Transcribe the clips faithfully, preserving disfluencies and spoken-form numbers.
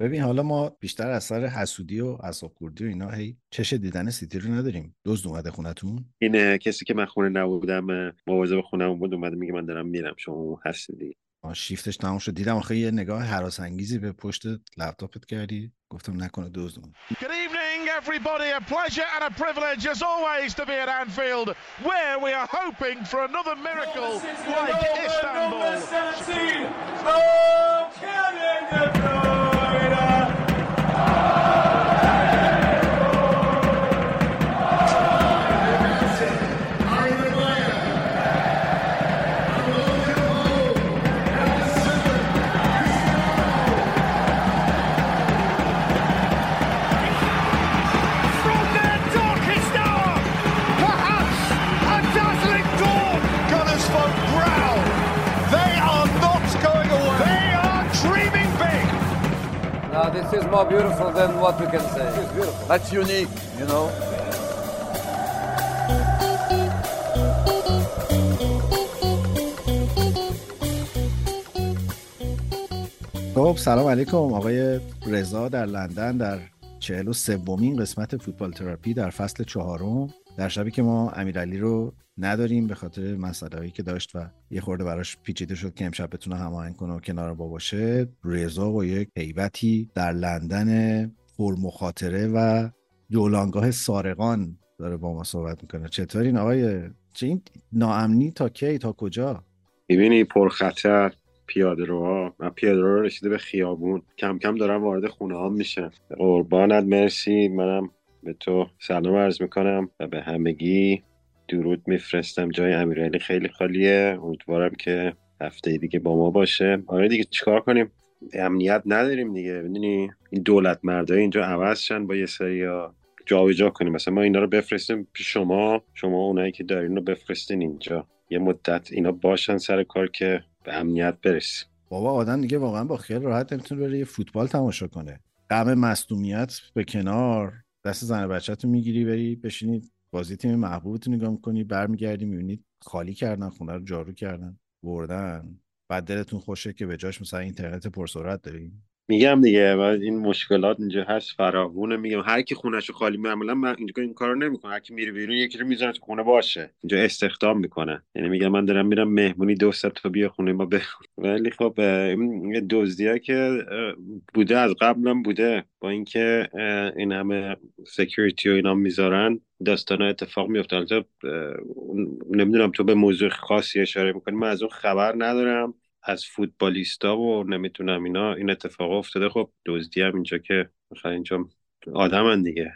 ببین حالا ما بیشتر از سر حسودی و عصب‌خوردی و اینا هی چش دیدن سیتی رو نداریم. دزد اومده خونتون؟ اینه کسی که من خونه نبودم مواظب خونم بود اومده میگه من دارم میرم شما هستی. آ شیفتش تموم شد. دیدم آخه یه نگاه هراس انگیزی به پشت لپتاپت کردی. گفتم نکنه دزد اومد. Everybody, a pleasure and a privilege as always to be at Anfield, where we are hoping for another miracle like Istanbul. This is more beautiful than what we can say. It's beautiful. That's unique, you know. خب سلام علیکم. آقای رضا در لندن در چهل و سومین قسمت فوتبال تراپی در فصل چهارم، در شبی که ما امیرعلی رو نداریم به خاطر مسائلی که داشت و یه خورده براش پیچیده شد که امشب بتونه هماهنگ کنه و کنار با باشه. رضا با یک هیبتی در لندن پر مخاطره و جولانگاه سارقان داره با ما صحبت میکنه. چطورین آقای؟ چه این ناامنی تا کی تا کجا؟ میبینی پرخطر پیاده‌روها، من پیاده‌رو رسیده به خیابون، کم کم دارم وارد خونه ها میشم. قربانت، مرسی. منم به تو سلام عرض میکنم و به همگی درود میفرستم. جای امیرعلی خیلی خالیه، امیدوارم که هفته دیگه با ما باشه. آره دیگه چیکار کنیم، امنیت نداریم دیگه. ببینی این دولت مردای اینجا عوض شن با یه سری جابجا کنیم، مثلا ما اینا رو بفرستیم پیش شما، شما اونایی که دارین رو بفرستین اینجا یه مدت، اینا باشن سر کار که به امنیت برسیم. بابا آدم دیگه واقعا با خیال راحت نمیتونه بره یه فوتبال تماشا کنه. غم مصدومیت به کنار، دست زن بچه‌تو میگیری بری بشینی بازی تیم محبوبتو نگاه می‌کنی، برمیگردی می‌بینید خالی کردن، خونه رو جارو کردن، بردن. بعد دلتون خوشه که به جاش مثلا اینترنت پرسرعت دارین. میگم دیگه این مشکلات اینجا هست فراوونه. میگم هر کی خونه‌شو خالی معمولا من اینجا این کارو نمی‌کنم، هر کی میره بیرون یکی رو می‌ذاره تو خونه باشه، اینجا استخدام می‌کنه. یعنی میگم من دارم میرم مهمونی دو ساعت تو بیا خونه ما بخون. ولی خب این دزدی‌ها که بوده از قبلم بوده، با اینکه این همه سکیوریتی و اینا می‌ذارن داستانا اتفاق میفته. البته نمیدونم تو به موضوع خاصی اشاره می‌کنی، من از اون خبر ندارم، از فوتبالیستا و نمیتونم اینا. این اتفاق افتاده. خب دزدی هم اینجا که بخیر اینجا آدم هم دیگه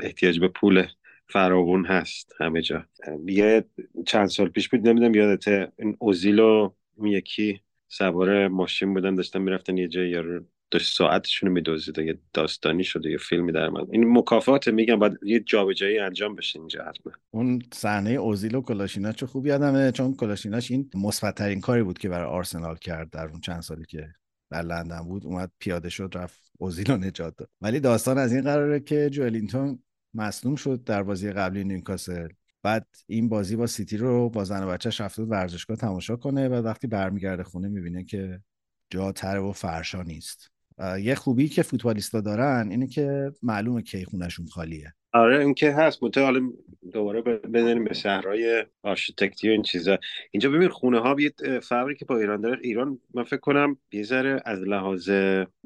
احتیاج به پول فراوون هست همه جا. یه چند سال پیش بود، نمیدونم یادته، این اوزیل و یکی سوار ماشین بودن داشتن میرفتن یه جای یارو داشت ساعتشون رو میدزدید، یه داستانی شد یه فیلمی در من. این مکافات میگم بعد یه جابجایی انجام بشه اینجا حتما. اون صحنه اوزیل و کلاشیناچ چه خوب یادمه، چون کلاشیناچ این مثبت ترین کاری بود که برای آرسنال کرد در اون چند سالی که در لندن بود. اومد پیاده شد رفت اوزیل رو نجات داد. ولی داستان از این قراره که جولینتون مصدوم شد در بازی قبلی نیوکاسل، بعد این بازی با سیتی رو با زن و بچه‌ش رفت ورزشگاه تماشا کنه، بعد وقتی برمیگرده خونه میبینه که جا تره و فرشا نیست. یه خوبی که فوتبالیستا دارن اینه که معلومه کی خونه‌شون خالیه. آره این که هست. متألم دوباره بزنیم به شهرهای آرشیتکتی و این چیزا. اینجا ببین خونه ها یه فرقی که با ایران داره، ایران من فکر کنم یه ذره از لحاظ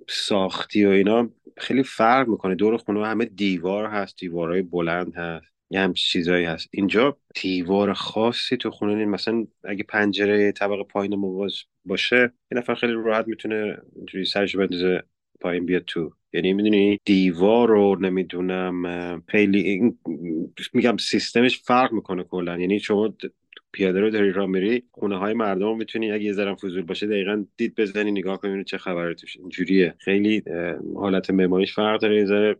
ساختی و اینا خیلی فرق میکنه. دور خونه همه دیوار هست، دیوارهای بلند هست، یه هم چیزایی هست. اینجا دیوار خاصی تو خونه نیست. مثلا اگه پنجره طبقه پایین مواز باشه یه نفر خیلی راحت میتونه اینجوری سرش بندازه پایین بیاد تو. یعنی میدونی دیوار رو نمیدونم خیلی میگم سیستمش فرق میکنه کلا. یعنی شما پیاده رو داری راه میری، خونه های مردم رو میتونی اگه یه ذره فضول باشه دقیقاً دید بزنی نگاه کنی چه خبره توش. اینجوریه، خیلی حالت معماریش فرق داره، یه ذره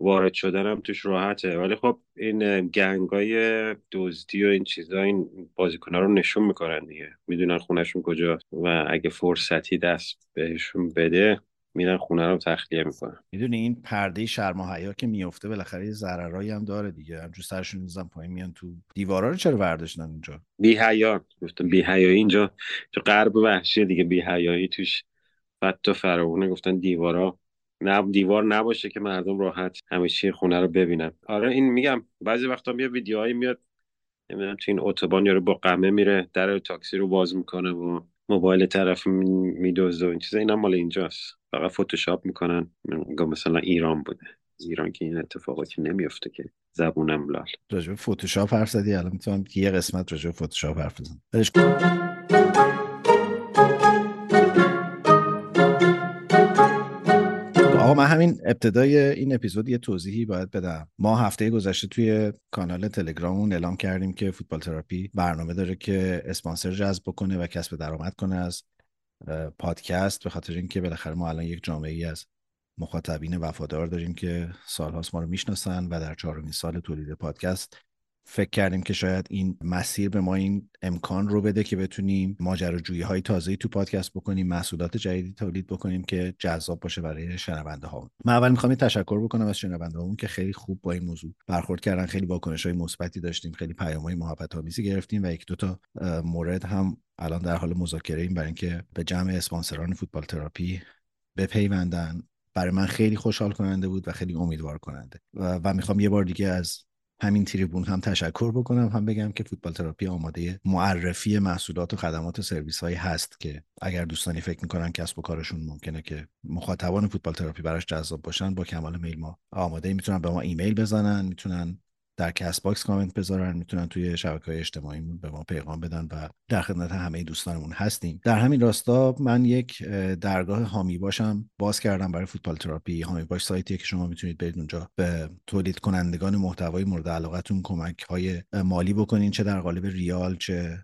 وارد شدنم توش راحته. ولی خب این گنگای دزدی و این چیزا این بازیکن‌ها رو نشون میکنن دیگه، میدونن خونهشون کجاست و اگه فرصتی دست بهشون بده میرن خونه رو تخلیه میکنن. میدونی این پرده شرم و حیا که میفته بالاخره ضررایی هم داره دیگه. همجور سرشون میزنن پایین میان تو. دیوارا رو چرا برداشتن اونجا؟ بی حیا گفتم، بی حیایی اینجا تو غرب وحشی دیگه، بی حیایی توش. بعد تو فراونه گفتن دیوارا نه دیوار نباشه که مردم راحت همیشه خونه رو ببینن. آره این میگم بعضی وقتا میاد ویدیوهایی میاد نمیدونم تو این اتوبان یارو با قمه میره در تاکسی رو باز میکنه و موبایل طرف میدوزه و این چیزا. اینا مال اینجاست، فقط فتوشاپ میکنن. مثلا ایران بوده، ایران که این اتفاقاتی نمیفته که. زبونم لال. راجب فتوشاپ حرف زدی، الان میتونم که یه قسمت راجب فتوشاپ حرف بزنم. برش آقا من همین ابتدای این اپیزود یه توضیحی باید بدم. ما هفته گذشته توی کانال تلگرامون اعلام کردیم که فوتبال تراپی برنامه داره که اسپانسر جذب بکنه و کسب درآمد کنه از پادکست، به خاطر اینکه بالاخره ما الان یک جامعه‌ای از مخاطبین وفادار داریم که سالهاست ما رو میشناسن و در چهارمین سال تولید پادکست فکر کردیم که شاید این مسیر به ما این امکان رو بده که بتونیم ماجراجویی‌های تازه‌ای تو پادکست بکنیم، محصولات جدیدی تولید بکنیم که جذاب باشه برای شنونده‌ها. من اول می‌خوام یه تشکر بکنم از شنونده‌هامون که خیلی خوب با این موضوع برخورد کردن، خیلی واکنش‌های مثبتی داشتیم، خیلی پیام‌های محبت‌آمیزی گرفتیم و یک دو تا مورد هم الان در حال مذاکره ایم برای اینکه به جمع اسپانسران فوتبال تراپی بپیوندن. برای من خیلی خوشحال کننده بود و خیلی امیدوار کننده و, و میخوام یه بار دیگه از همین تریبون هم تشکر بکنم، هم بگم که فوتبال تراپی آماده معرفی محصولات و خدمات و سرویس هایی هست که اگر دوستانی فکر میکنن کسب و کارشون ممکنه که مخاطبان فوتبال تراپی براش جذاب باشن، با کمال میل ما آماده. میتونن به ما ایمیل بزنن، میتونن در کست باکس کامنت بذارن، میتونن توی شبکه‌های اجتماعیمون به ما پیغام بدن و در خدمت همه دوستانمون هستیم. در همین راستا من یک درگاه حامی باشم باز کردم برای فوتبال تراپی. حامی باش سایتیه که شما میتونید برید اونجا به تولید کنندگان محتوای مورد علاقتون کمک‌های مالی بکنین، چه در قالب ریال، چه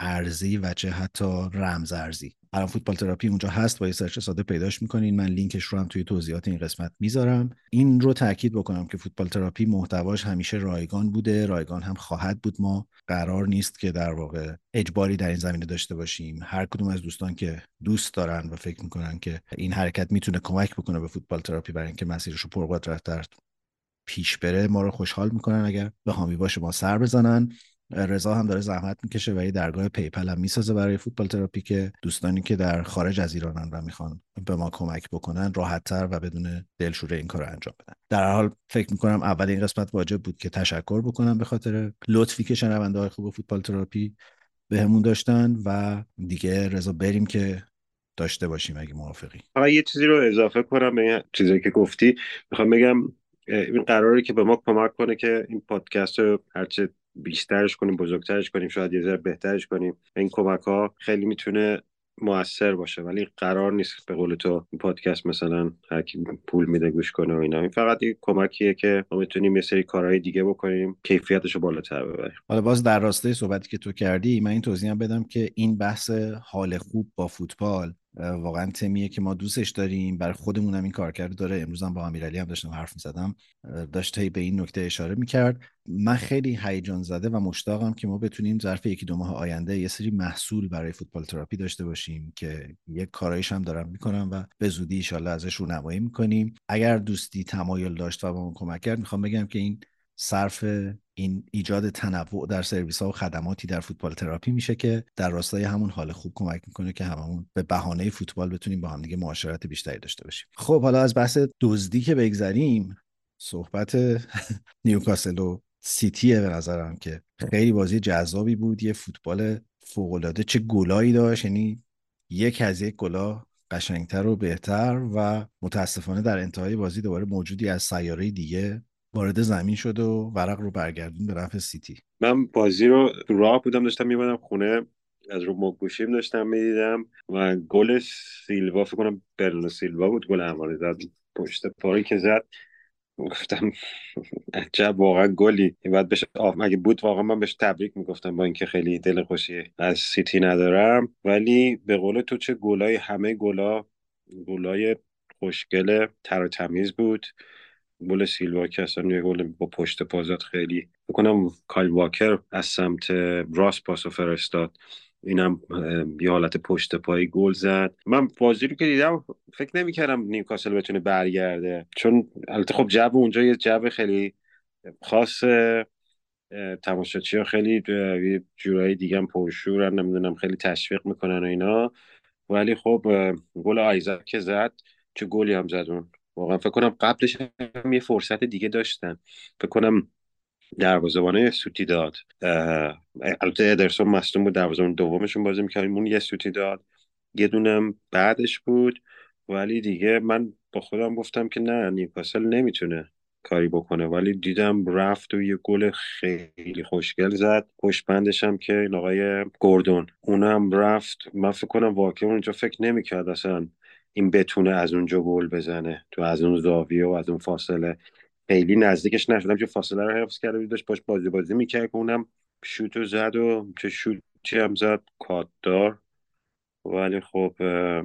ارزی و چه حتی رمز ارزی. الان فوتبال تراپی اونجا هست، با یه سرچ ساده پیداش میکنین. من لینکش رو هم توی توضیحات این قسمت میذارم. این رو تاکید بکنم که فوتبال تراپی محتواش همیشه رایگان بوده، رایگان هم خواهد بود. ما قرار نیست که در واقع اجباری در این زمینه داشته باشیم. هر کدوم از دوستان که دوست دارن و فکر میکنن که این حرکت میتونه کمک بکنه به فوتبال تراپی برای اینکه مسیرش رو پرقدرت‌تر پیش بره، ما رو خوشحال میکنن اگر به حامی باش ما سر بزنن. رضا هم داره زحمت میکشه و یه درگاه پیپل هم میسازه برای فوتبال تراپی که دوستانی که در خارج از ایرانن و میخوان به ما کمک بکنن راحت‌تر و بدون دلشوره این کار رو انجام بدن. در هر حال فکر میکنم اول این قسمت واجب بود که تشکر بکنم به خاطر لطفی که شنونده‌های خوب فوتبال تراپی بهمون داشتن و دیگه رضا بریم که داشته باشیم اگه موافقی. آقا یه چیزی رو اضافه کنم به چیزی که گفتی. میخوام بگم این قراره که به ما کمک کنه که این پادکست رو هرچه بیشترش کنیم، بزرگترش کنیم، شاید یه ذره بهترش کنیم. این کمک‌ها خیلی میتونه موثر باشه، ولی قرار نیست به قول تو پادکست مثلا هر کی پول میده گوش کنه و اینا. این فقط یه کمکیه که ما میتونیم یه سری کارهای دیگه بکنیم، کیفیتشو بالاتر ببریم. حالا باز در راستای صحبتی که تو کردی، من این توضیح هم بدم که این بحث حال خوب با فوتبال واقعا تمیه که ما دوستش داریم، برای خودمون هم این کارکرد داره. امروز هم با امیرعلی هم داشتم حرف می‌زدم، داشت به این نکته اشاره می‌کرد. من خیلی هیجان زده و مشتاقم که ما بتونیم ظرف یکی دو ماه آینده یه سری محصول برای فوتبال تراپی داشته باشیم که یه کارایش هم دارم می‌کنم و به زودی ان شاءالله ازش رونمایی می‌کنیم. اگر دوستی تمایل داشت و بهمون کمک کرد، می‌خوام بگم که این صرف این ایجاد تنوع در سرویس‌ها و خدماتی در فوتبال تراپی میشه که در راستای همون حال خوب کمک میکنه که هممون به بهانه فوتبال بتونیم با هم دیگه معاشرت بیشتری داشته باشیم. خب حالا از بحث دزدی که بگذریم، صحبت نیوکاسل و سیتیه. به نظرم که خیلی بازی جذابی بود، یه فوتبال فوق‌العاده، چه گلایی داشت، یعنی یک از یک گلا قشنگتر و بهتر. و متاسفانه در انتهای بازی دوباره موجودی از سیاره دیگه وارد زمین شد و ورق رو برگردون به رفع سیتی. من بازی رو راه بودم، داشتم میبادم خونه، از رو مگوشیم داشتم میدیدم و گل سیلوا، فکر کنم برنو سیلوا بود، گل هماره زد پشت پاری که زد. گفتم عجب واقعا گلی بعد بشه. اگه بود واقعا من بهش تبریک میگفتم، با اینکه خیلی دل خوشی از سیتی ندارم. ولی به قول تو چه گلای، همه گلا گلای خوشگل، تر و تمیز بود. گل سیلوا که اصلا یه گل با پشت پا زد، خیلی بکنم کایل واکر از سمت راست پاسو فرستاد، اینم یه حالت پشت پایی گل زد. من بازی رو که دیدم فکر نمی‌کردم نیوکاسل بتونه برگرده، چون البته خب جو اونجا یه جو خیلی خاص، تماشاگرها خیلی جورایی دیگه هم پرشورن، نمیدونم خیلی تشویق میکنن و اینا. ولی خب گل آیزاک زد، چه گلی هم زدون واقعا فکر کنم قبلش هم یه فرصت دیگه داشتن، فکر کنم دروازه‌بان سوتی داد، اه، البته ادرسون مصدوم بود، دروازه‌بان دومشون بازی می‌کردیم، اون یه سوتی داد، یه دونم بعدش بود، ولی دیگه من با خودم گفتم که نه نیوکاسل نمیتونه کاری بکنه، ولی دیدم رفت و یه گل خیلی خوشگل زد، پشت بندش هم که این آقای گوردون اونم رفت، من فکر کنم واقعا اونجا فکر نمی‌کرد اصلا این بتونه از اونجا گل بزنه، تو از اون زاویه و از اون فاصله خیلی نزدیکش نشدم چون فاصله رو حفظ کرده بود، داشت پاش بازی بازی میکرد که اونم شوت رو زد و چه شوتی هم زد کاتدار. ولی خب اه،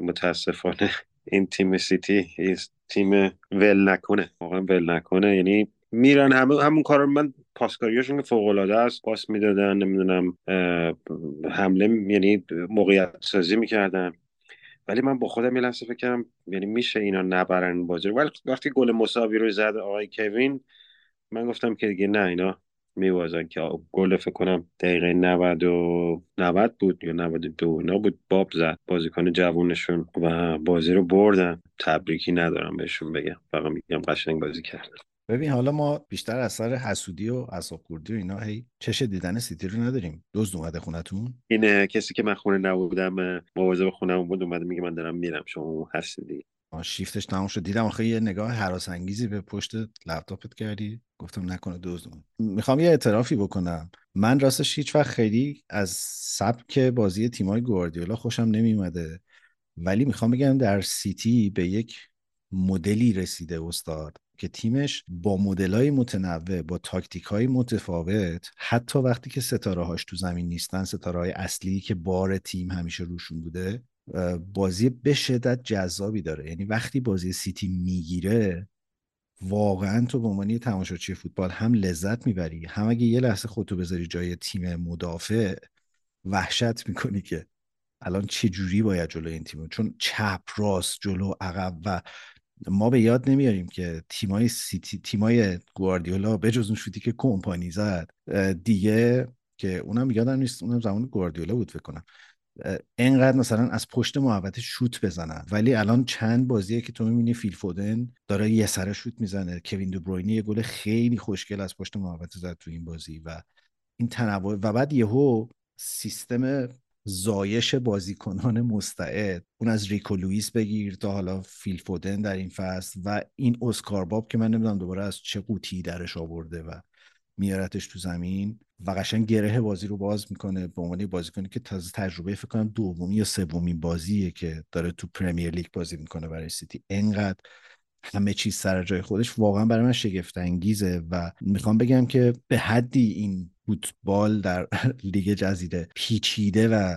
متاسفانه این تیم سیتی این تیم ول نکنه، واقعا ول نکنه، یعنی میرن همه همون کارو، من پاسکاریاشون که فوق العاده است، پاس میدادن، نمیدونم اه، حمله یعنی موقعیت سازی میکردن، ولی من با خودم یه لحظه فکر کردم یعنی میشه اینا نبرن بازی رو، ولی وقتی گل مساوی رو زد آقای کوین من گفتم که دیگه نه اینا میوازن، که گل فکر کنم دقیقه نود و نود بود یا نود و دو اینا بود، باب زد بازیکن جوونشون و بازی رو بردن، تبریکی ندارم بهشون بگم، فقط میگم قشنگ بازی کردن. ببین حالا ما بیشتر از سر حسودی و عصب‌خوردی و اینا هی چش دیدن سیتی رو نداریم. دزد اومده خونتون؟ این کسی که من خونه نبودم مواظب خونم بود اومده میگه من دارم میرم شما هستی دیگه. آ شیفتش تموم شد. دیدم آخه یه نگاه هراس انگیزی به پشت لپتاپت کردی، گفتم نکنه دزد اومد. میخوام یه اعترافی بکنم، من راستش هیچ وقت خیلی از سبک بازی تیمای گواردیولا خوشم نمیومده، ولی میخوام بگم در سیتی به یک مدلی رسیده استاد که تیمش با مدل‌های متنوع، با تاکتیک‌های متفاوت، حتی وقتی که ستاره‌هاش تو زمین نیستن، ستاره‌های اصلی که بار تیم همیشه روشون بوده، بازی به شدت جذابی داره. یعنی وقتی بازی سیتی میگیره واقعا تو به عنوان تماشاچی فوتبال هم لذت میبری، هم اگه یه لحظه خودتو بذاری جای تیم مدافع وحشت میکنی که الان چه جوری باید جلو این تیم، چون چپ راست جلو عقب، و ما به یاد نمیاریم که تیمای سیتی، تیمای گواردیولا بجز اون شوتی که کمپانی زد دیگه، که اونم یادم نیست، اونم زمان گواردیولا بود فکر کنم، اینقدر مثلا از پشت محوطه شوت بزنن، ولی الان چند بازیه که تو میبینی فیل فودن داره یه سر شوت میزنه، کوین دو بروینه یه گل خیلی خوشگل از پشت محوطه زد تو این بازی، و این تنوع و بعد یهو سیستم زایش بازیکنان مستعد، اون از ریکو لوئیس بگیر تا حالا فیل فودن در این فصل، و این اسکار باب که من نمیدونم دوباره از چه قوطی درش آورده و میارتش تو زمین و قشنگ گره بازی رو باز میکنه، به عنوان بازیکنی که تازه تجربه فکر کنم دومی یا سومین بازیه که داره تو پرمیر لیگ بازی میکنه برای سیتی، انقدر همه چیز سر جای خودش، واقعا برای من شگفت انگیزه و میخوام بگم که به حدی این فوتبال در لیگ جزیره پیچیده و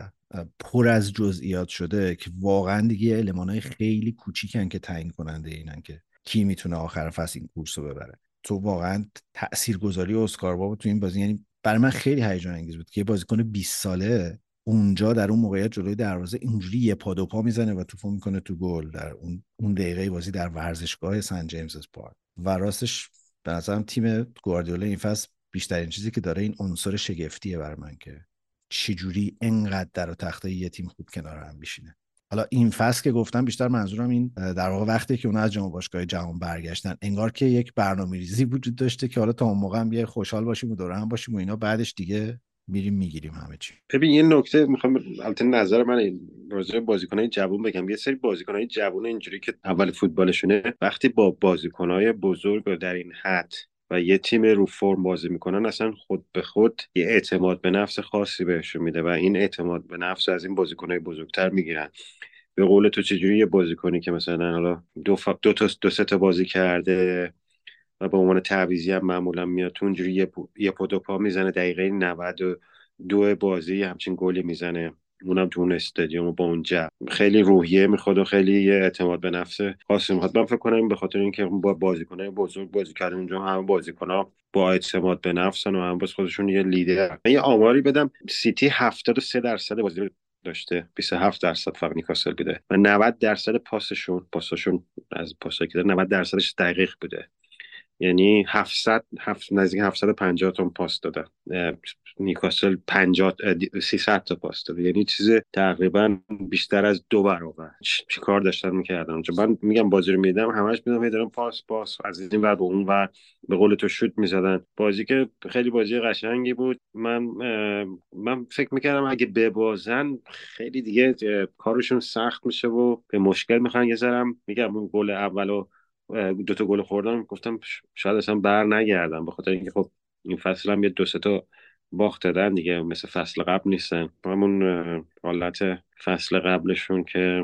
پر از جزئیات شده که واقعا دیگه المان‌های خیلی کوچیکن که تعیین کننده اینن که کی میتونه آخر فصل این کورس رو ببره. تو واقعا تاثیرگذاری اسکار بابا تو این بازی، یعنی برای من خیلی هیجان انگیز بود که بازیکن بیست ساله اونجا در اون موقعیت جلوی دروازه اینجوری یه پا دو پا میزنه و توپو میکنه تو گل در اون اون دقیقه بازی در ورزشگاه سن جیمز پارک. و راستش به نظرم تیم گواردیولا این فصل بیشترین چیزی که داره این عنصر شگفتیه بر من، که چجوری انقدر در و تخته یه تیم خوب کنار هم بشینه. حالا این فصل که گفتم بیشتر منظورم این در واقع وقتی که اونا از جام باشگاه‌های جهان برگشتن، انگار که یک برنامه‌ریزی وجود داشته که حالا تا اون موقع هم یه خوشحال باشیم و دوره هم باشیم و اینا، بعدش دیگه میریم میگیریم همه چی. ببین یه نکته میخوام، البته نظر من راجع بازیکنای جوان بگم، یه سری بازیکنای جوان اینجوری که اول فوتبالشونه وقتی با بازیکنای بزرگ در این حد و یه تیم رو فرم بازی میکنن اصلا خود به خود یه اعتماد به نفس خاصی بهشون میده و این اعتماد به نفس از این بازیکنای بزرگتر میگیرن. به قول تو چجوری یه بازیکنی که مثلا حالا دو ف... دو تا دو سه تا بازی کرده و به عنوان تعویضی هم معمولا میاد اونجوری یه پو... یه پدو پا میزنه دقیقه نود و دو بازی همچین گلی میزنه، اونم تو اون استادیوم با اون جو، خیلی روحیه میخواد و خیلی یه اعتماد به نفس خاصی میخواد. من فکر کنم به خاطر اینکه با بازیکنای بزرگ بازی کردن اونجا همه بازیکن‌ها با اعتماد به نفسن و هم باز خودشون یه لیدر. من یه آماری بدم، سیتی هفتاد و سه درصد بازی داشته، بیست و هفت درصد فقط نیوکاسل بوده و نود درصد پاسشون پاسشون از پاسایی که نود درصدش دقیق بوده. یعنی هفتصد هفت نزدیک هفتصد و پنجاه تا پاس دادن، نیوکاسل پنجاه سیصد تا پاس داد، یعنی چیز تقریبا بیشتر از دو برابر چیکار داشتن میکردن اونجا. من میگم بازی رو میدیدم همش میدیدم هی دارن پاس پاس از این ور به اون ور، به قول تو شوت میزدن. بازی که خیلی بازی قشنگی بود. من من فکر میکردم اگه ببازن خیلی دیگه کارشون سخت میشه و به مشکل میخوان. یه ذرم میگم اون گل اولو دو تا گل خوردم گفتم شاید اصلا بر نگردم، به خاطر اینکه خب این فصل هم یه دو سه تا باخت دادن دیگه، مثل فصل قبل نیستن همون حالت فصل قبلشون که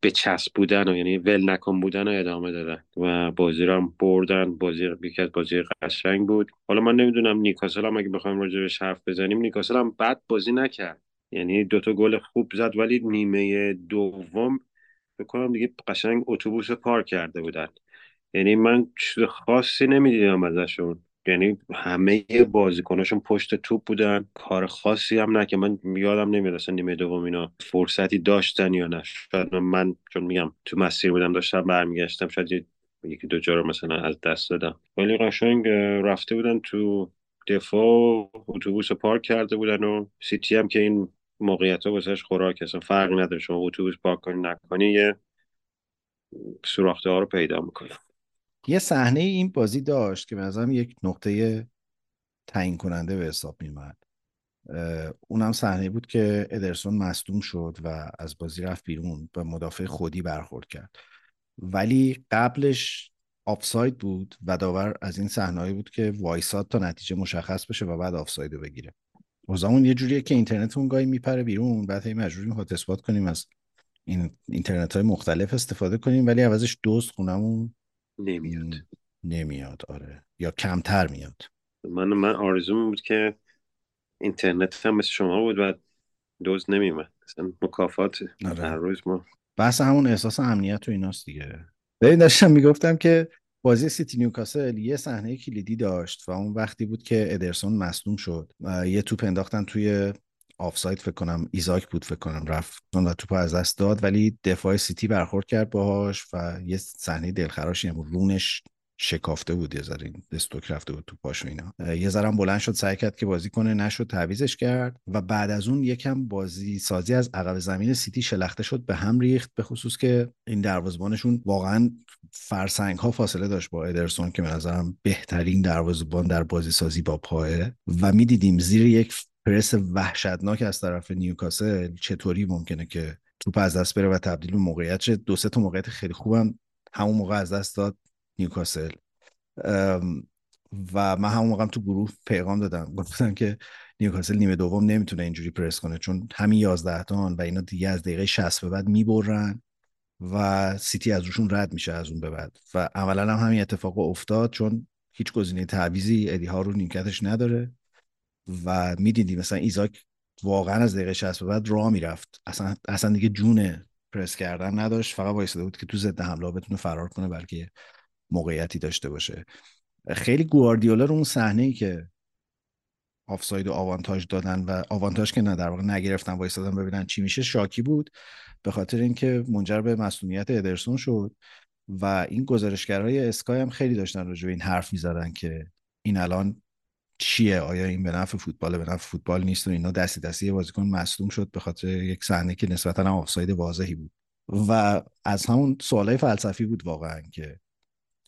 به چسب بودن و یعنی ول نکن بودن و ادامه دادن و بازی رو هم بردن. بازی یکی از بازی قشنگ بود. حالا من نمیدونم نیوکاسل هم اگه بخوایم راجعش حرف بزنیم، نیوکاسل هم بد بازی نکرد، یعنی دو تا گل خوب زد ولی نیمه دوم بکنم دیگه قشنگ اتوبوس پارک کرده بودن، یعنی من چیز خاصی نمیدیدم ازشون، یعنی همه بازیکناشون پشت توپ بودن، کار خاصی هم نه که من یادم نمیاد اصلا نیمه دوم اینا فرصتی داشتن یا نه. شاید من چون میگم تو مسیر بودم داشتم برمیگشتم شاید یکی دو جا رو مثلا از دست دادم، ولی قشنگ رفته بودن تو دفاع، اتوبوس پارک کرده بودن. و سیتی هم که این موقعیت ها واسهش خوراک هستن، فرق نداره شما اتوبوس پارک کنی نکنی یه سوراخته ها رو پیدا میکنی. یه صحنه این بازی داشت که به نظرم یک نقطه تعیین کننده به حساب میومد، اونم صحنه بود که ادرسون مصدوم شد و از بازی رفت بیرون و مدافع خودی برخورد کرد، ولی قبلش آفساید بود و داور از این صحنه‌ای بود که وایساد تا نتیجه مشخص بشه و بعد آفساید رو بگیره. وزمون یه جوریه که اینترنت اون گاهی میپره بیرون، بعد هی مجبوریم هات اسپات کنیم از این اینترنت‌های مختلف استفاده کنیم، ولی عوضش دوست خونمون نمیاد نمیاد آره یا کمتر میاد. من من آرزوم بود که اینترنت هم مثل شما بود و دوز نمیمد مثلا مکافات آره. هر روز ما بحث همون احساس امنیت و ایناست دیگه. ببین داشتم میگفتم که بازی سیتی نیوکاسل یه صحنه کلیدی داشت و اون وقتی بود که ادرسون مصدوم شد، یه توپ انداختن توی آفساید، فکر کنم ایزاک بود، فکر کنم رفت و توپ از دست داد، ولی دفاع سیتی برخورد کرد باهاش و یه صحنه دلخراشی هم رونش شکافته بود، یه ذره دستوک رفته بود تو پاشو اینا، یه ذره بلند شد سعی کرد که بازی کنه نشد، تعویضش کرد و بعد از اون یکم بازی سازی از عقب زمین سیتی شلخته شد، به هم ریخت، به خصوص که این دروازه‌بانشون واقعا فرسنگ ها فاصله داشت با ادرسون که به نظرم بهترین دروازه‌بان در بازی سازی با پاه و میدیدیم زیر یک پرس وحشتناک از طرف نیوکاسل چطوری ممکنه که توپ از دست بره و تبدیل به موقعیت شه. دو سه تا موقعیت خیلی خوبم هم همون موقع از دست داد نیوکاسل و من همون موقعم تو گروه پیغام دادم گفتم که نیوکاسل نیمه دوم نمیتونه اینجوری پرس کنه، چون همین یازده تان و اینا دیگه از دقیقه شصت به بعد میبرن و سیتی از روشون رد میشه از اون به بعد و عملا هم همین اتفاق افتاد، چون هیچ گزینه تعویضی ادی ها رو نیمکتش نداره و میدیدی مثلا ایزاک واقعا از دقیقه شصت به بعد راه میرفت، اصلا اصلا دیگه جون پرس کردن نداشت، فقط وایساده بود که تو ضد حمله بتونه فرار کنه بلکه موقعیتی داشته باشه. خیلی گواردیولا رو اون صحنه‌ای که آفساید و آوانتاژ دادن و آوانتاژ که نه در واقع نگرفتن، وایسادن ببینن چی میشه، شاکی بود به خاطر اینکه منجر به مصونیت ادرسون شد و این گزارشگرای اسکای هم خیلی داشتن راجع به این حرف می‌زدن که این الان چیه، آیا این به نفع فوتباله به نفع فوتبال نیست و اینا، دستی دستی بازیکن مصدوم شد به خاطر یک صحنه که نسبتاً آفساید واضحی بود و از همون سوالای فلسفی بود واقعاً که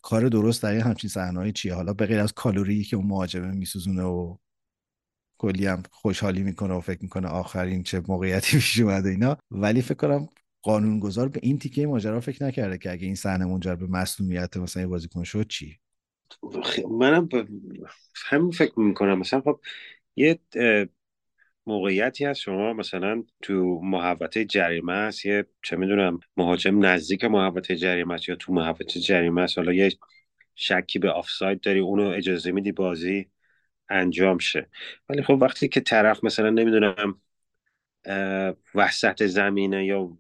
کار درست در این همچین صحنه‌ای چیه، حالا به غیر از کالوری که اون مهاجمه میسوزونه و کلی هم خوشحالی میکنه و فکر میکنه آخرین چه موقعیتی پیش اومده اینا، ولی فکر کنم قانونگذار به این تیکه ماجرا فکر نکرده که اگه این صحنه منجر به مصدومیت مثلا یه بازیکن شد چی. منم ب... همین فکر میکنم مثلا خب یه موقعیتی هست شما مثلا تو محوطه جریمه است، یه چه میدونم مهاجم نزدیک محوطه جریمه است یا تو محوطه جریمه است، حالا یه شکی به آفساید داری اونو اجازه میدی بازی انجام شه، ولی خب وقتی که طرف مثلا نمیدونم وسط زمینه یا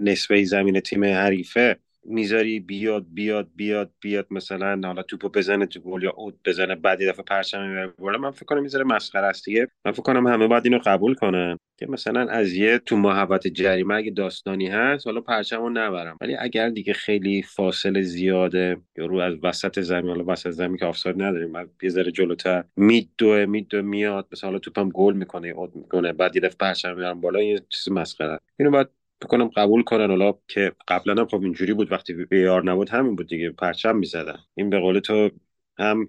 نصفه زمین تیم حریفه میذاری بیاد بیاد بیاد بیاد مثلا حالا توپو بزنه تو گل یا اوت بزنه، بعد یه دفعه پرچم میبره بالا. من فکر کنم میذاره مسخره است دیگه. من فکر کنم همه باید اینو قبول کنن که مثلا از یه تو محوطه جریمه اگه داستانی هست حالا پرچمو نبرم، ولی اگر دیگه خیلی فاصله زیاده یا رو از وسط زمین، حالا وسط زمین که آفساید نداریم، یه ذره جلوتر میدوه میدوه میاد مثلا توپم گل میکنه اوت میکنه، بعد یه دفعه پرچم میبرم بالا، این چیز مسخره. اینو بعد بکنم قبول کنن. حالا که قبلا هم خب اینجوری بود، وقتی وی آر نبود همین بود دیگه، پرچم میزدن. این به قول تو هم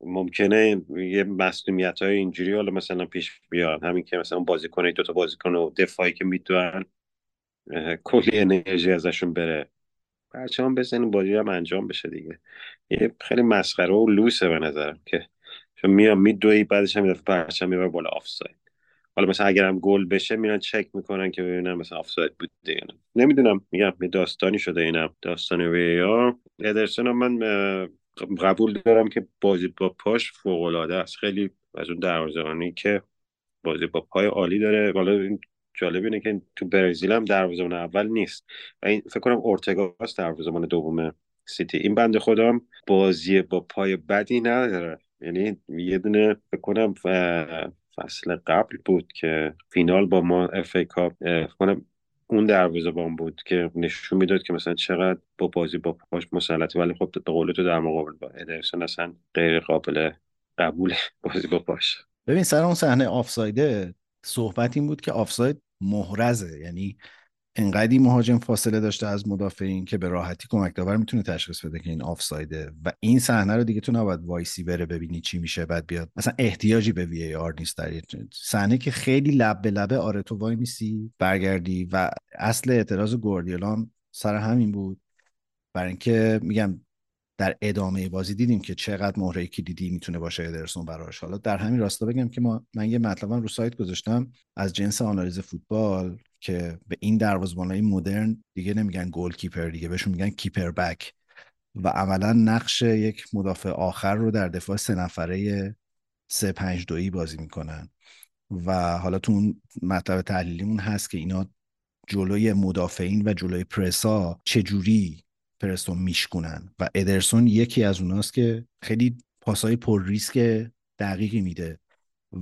ممکنه یه مسئولیت‌های اینجوری حالا مثلا پیش بیان، همین که مثلا بازیکن دو تا بازیکن و دفاعی که میدونن کلی انرژی ازشون بره، پرچم بزنن بازی هم انجام بشه دیگه. یه خیلی مسخره و لوسه به نظرم که چون میام میدوی بعدش هم دفعه پرچم میبره بالا آفساید. حالا مثلا اگرم گل بشه میرن چک میکنن که ببینن مثلا آفساید بوده یا نه. نمیدونم، میگم یه داستانی شده اینم، داستان وی آر. ادرسون هم من قبول دارم که بازی با پاش فوق العاده است، خیلی از اون دروازه‌بانی که بازی با پای عالی داره. حالا این جالب اینه که تو برزیل هم دروازه‌بان اول نیست و این فکر کنم اورتگا است دروازه‌بان دوم سیتی. این بنده خدام بازی با پای بدی نداره، یعنی یه دونه فکر کنم فصل قبل بود که فینال با ما اف ای کاپ اون دروازه‌بان بود که نشون میداد که مثلا چقدر با بازی با پاش مسلطه، ولی خب به قول تو در مقابل با ادرسون اصلا غیر قابل قبول بازی با پاش. ببین سر اون صحنه آفساید صحبت این بود که آفساید محرزه، یعنی انقدی مهاجم فاصله داشته از مدافعین که به راحتی کمک داور میتونه تشخیص بده که این آفسایده و این صحنه رو دیگه تو نباید وایسی بره ببینی چی میشه بعد بیاد، اصلا احتیاجی به وی ای آر نیست. در صحنه که خیلی لب به لبه آره تو وای میسی برگردی و اصل اعتراض گواردیولام سر همین بود، برای اینکه میگم در ادامه بازی دیدیم که چقدر مهره کلیدی میتونه باشه ادرسون براش. حالا در همین راستا بگم که ما من یه مطلبم رو سایت گذاشتم از جنس آنالیز فوتبال که به این دروازه‌بان‌های مدرن دیگه نمیگن گل کیپر، دیگه بهشون میگن کیپر بک و عملا نقش یک مدافع آخر رو در دفاع سه نفره سه پنج دویی بازی میکنن و حالا تو اون مطلب تحلیلیمون هست که اینا جلوی مدافعین و جلوی پرسا چجوری پرسو میشکنن و ادرسون یکی از اوناست که خیلی پاسای پر ریسک دقیقی میده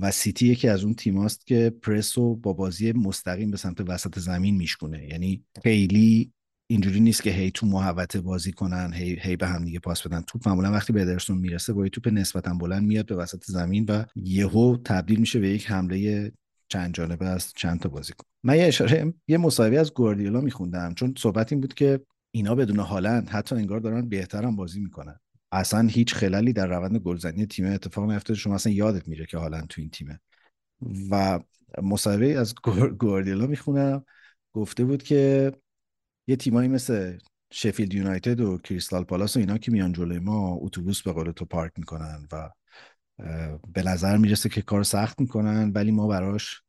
و سیتی یکی از اون تیماست که پرسو با بازی مستقیم به سمت وسط زمین میشکنه، یعنی خیلی اینجوری نیست که هی تو محوطه بازی کنن هی هی به هم دیگه پاس بدن. توپ معمولا وقتی به ادرسون میرسه با یه توپ نسبتا بلند میاد به وسط زمین و یهو تبدیل میشه به یک حمله چند جانبه است چند تا بازیکن. من یه اشاره یه مصاحبه از گواردیولا میخوندم چون صحبت این بود که اینا بدون هالند حتی انگار دارن بهتر هم بازی میکنن، اصلا هیچ خللی در روند گلزنی تیم اتفاق نیفتاد، شما اصلا یادت میره که هالند تو این تیمه. و مصاحبه از گواردیولا میخونم، گفته بود که یه تیمایی مثل شفیلد یونایتد و کریستال پالاس و اینا که میان جلوی ما اتوبوس به قول تو پارک میکنن و به نظر میرسه که کار سخت میکنن، ولی ما براش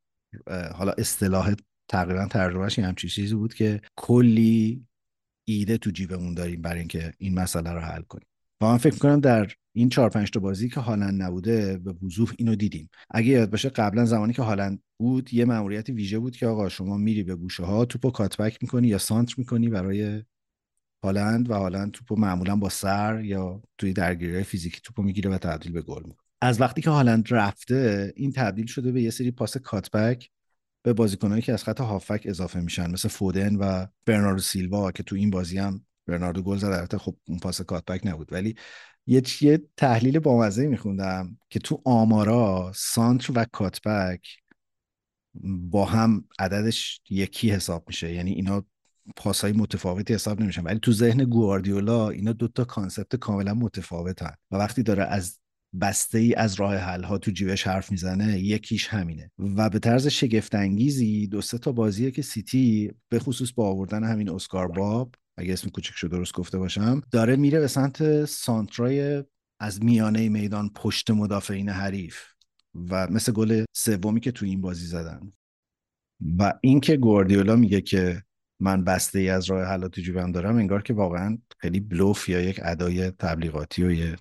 حالا اصطلاح تقریبا ترجمهش همچین چیزی بود که کلی ایده تو جیبمون داریم برای اینکه این مسئله رو حل کنیم. و من فکر می‌کنم در این چهار پنج تا بازی که هالند نبوده به وضوح اینو دیدیم. اگه یاد باشه قبلا زمانی که هالند بود یه مأموریت ویژه بود که آقا شما میری به گوشه‌ها توپو کاتبک می‌کنی یا سانتر می‌کنی برای هالند و هالند توپو معمولا با سر یا توی درگیری فیزیکی توپو می‌گیره و تبدیل به گل می‌کنه. از وقتی که هالند رفته این تبدیل شده به یه سری پاس کاتبک به بازیکنایی که از خط هافک اضافه میشن مثل فودن و برناردو سیلوا که تو این بازی هم برناردو گل زد، البته خب اون پاس کاتبک نبود. ولی یه یه تحلیل بامزه میخوندم که تو آمارا سانتر و کاتبک با هم عددش یکی حساب میشه، یعنی اینا پاسای متفاوتی حساب نمیشن، ولی تو ذهن گواردیولا اینا دوتا کانسپت کاملا متفاوتن و وقتی داره از بسته ای از راه حل ها تو جیبش حرف میزنه یکیش همینه. و به طرز شگفت انگیزی دو سه تا بازیه که سیتی به خصوص با آوردن همین اسکار باب، اگه اسم کوچیکشو درست گفته باشم، داره میره به سمت سانترای از میانه میدان پشت مدافعین حریف و مثل گل سومی که تو این بازی زدن. و این که گواردیولا میگه که من بسته ای از راه حل ها تو جیبم دارم، انگار که واقعا خیلی بلوف یا یک ادای تبلیغاتی و یه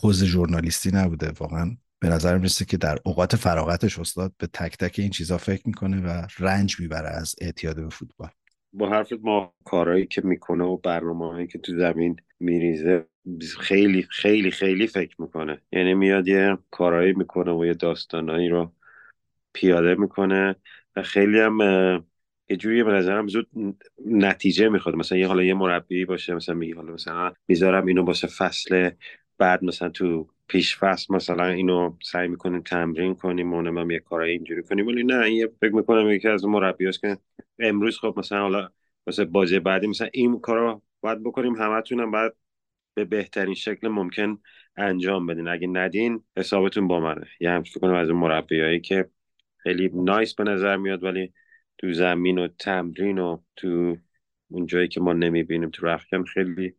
خوز ژورنالیستی نبوده. واقعا به نظر میرسه که در اوقات فراغتش استاد به تک تک این چیزا فکر میکنه و رنج میبره از اعتیاد به فوتبال. با حرفت ما کارهایی که میکنه و برنامه‌هایی که تو زمین میریزه خیلی خیلی خیلی فکر میکنه، یعنی میاد یه کارهایی میکنه و یه داستانایی رو پیاده میکنه و خیلی هم یه جوری به نظرم زود نتیجه میخواد. مثلا یه حالا یه مربی باشه، مثلا میگه حالا مثلا میذارم اینو واسه فصل بعد، مثلا تو پیش فصل مثلا اینو سعی میکنیم تمرین کنیم و اونم یه کارای اینجوری کنیم، ولی نه این فکر میکنم یکی از مربیاست که امروز خب مثلا حالا واسه بازی بعدی مثلا این کارا باید بکنیم، همتونم باید به بهترین شکل ممکن انجام بدین، اگه ندین حسابتون با منه. یه همچین فکر کنم از مربیایی که خیلی نایس به نظر میاد ولی تو زمین و تمرین و تو اون جایی که ما نمیبینیم تو رختکن خیلی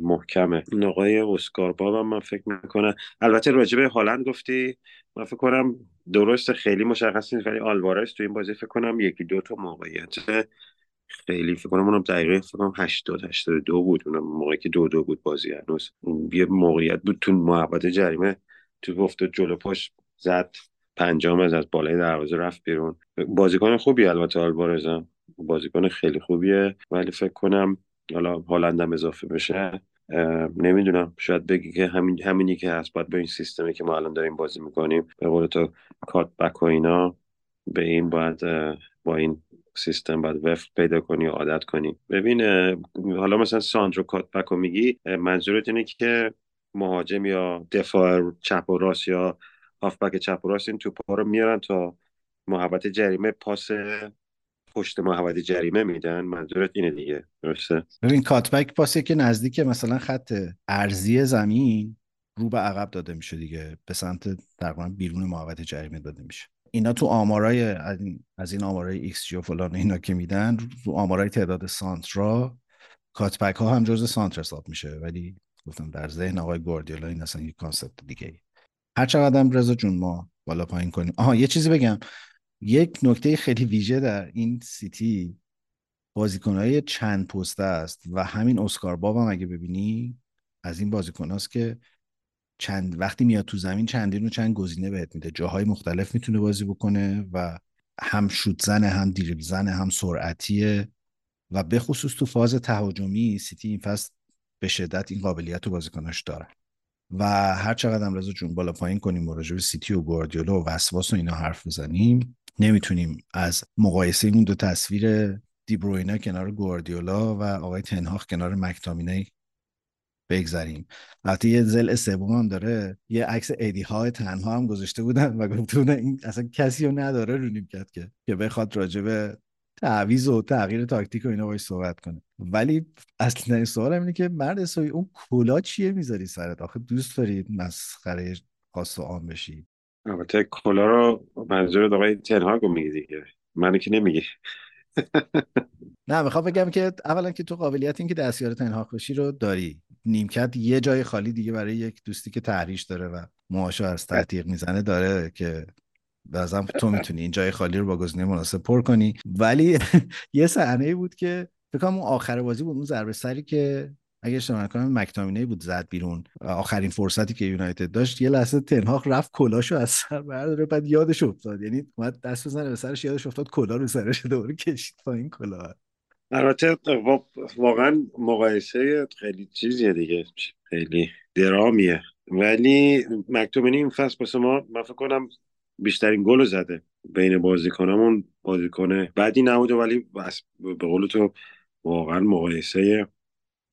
محکمه. آقای اسکار بابم من فکر میکنم، البته راجبه هالند گفتی، من فکر کنم درست خیلی مشخص نیست ولی آلوارز تو این بازی فکر کنم یکی دو تا موقعیت خیلی فکر کنم اونم دقیقه فکر کنم هشتاد هشتاد و دو بود، اونم موقعی که دو دو بود بازی، هنوز یه موقعیت بود تو محوطه جریمه تو گفت جلو پاش زد پنجام از از بالای دروازه رفت بیرون. بازیکن خوبی البته آلوارزم، بازیکن خیلی خوبیه ولی فکر کنم حالا هالندم اضافه بشه نمیدونم، شاید بگی که همین همینی که هست باید به این سیستمی که ما الان داریم بازی میکنیم به قول تو کات بک و اینا، به این باید با این سیستم باید وفق پیدا کنی و عادت کنی. ببین حالا مثلا ساندرو کات بک میگی، منظورت اینه که مهاجم یا دفاع چپ و راست یا هافبک چپ و راست این توپا رو میارن تا محوطه جریمه، پاس پشت محوطه جریمه میدن، منظورت اینه دیگه، درسته؟ ببین کاتبک پاسی که نزدیک مثلا خط ارضی زمین رو به عقب داده میشه دیگه، به سمت تقریبا بیرون محوطه جریمه داده میشه. اینا تو آمارای از این آمارای ایکس جی و فلان اینا که میدن، تو آمارای تعداد سانترا کاتبک ها هم جزء سانتر حساب میشه، ولی گفتم در ذهن آقای گواردیولا این اصلا یه کانسپت دیگه. هر چقدر هم رضا جون ما بالا پایین کنیم. آها یه چیزی بگم، یک نکته خیلی ویژه در این سیتی بازیکن‌های چند پسته است و همین اسکار باب هم اگه ببینی از این بازیکناست که چند وقتی میاد تو زمین چندین و چند گزینه بهت میده، جاهای مختلف میتونه بازی بکنه و هم شوت زنه هم دریبل زنه هم سرعتیه و به خصوص تو فاز تهاجمی سیتی این فصل به شدت این قابلیت رو بازیکناش داره. و هر چقدر هم رضا جون بالا پایین کنیم و راجع به سیتی و گواردیولا و وسواس و اینا حرف بزنیم نمیتونیم از مقایسه این دو تصویر دیبروینه کنار گواردیولا و آقای تنهاخ کنار مک‌تامینی بگذاریم. البته یه زل سوم هم داره، یه عکس ایدی های تنها هم گذاشته بودن و گفته بودن این اصلا کسی رو نداره رو نیمکت که که بخواد راجع به تعویض و تغییر تاکتیک و اینا باهاش صحبت کنه، ولی اصلا سوال اینه که مرد اسوی اون کلا چیه میذاری سرت؟ آخه دوست دارید مسخره خاص و عام بشی؟ البته کلا رو منظور آقای تنهاگو میگی دیگه، منو که نمیگی. نه میخوام بگم که اولا که تو قابلیت این که دستیار تنهاگ بشی رو داری، نیمکت یه جای خالی دیگه برای یک دوستی که تحریش داره و موهاشو از تعتیق میزنه داره که بازم تو میتونی این جای خالی رو با گزینه مناسب پر کنی. ولی یه صحنه‌ای بود که فکر کنم اون آخر بازی بود، اون ضربه سری که اگه اشتباه نکنم مک‌تامینی بود زد بیرون، آخرین فرصتی که یونایتد داشت، یه لحظه تنهاخ رفت کلاشو از سر برداره بعد یادش افتاد، یعنی اومد دست بزنه به سرش یادش افتاد کلا رو سرش دوباره کشید تا این کلا. البته واقعا مقایسه خیلی چیزیه دیگه، خیلی درامیه، ولی مک‌تامینی این فصل واسه ما من فکر کنم بیشترین گل زده بین بازیکنامون، بازیکن بعدی نبوده ولی به قول تو واقعا مقایسه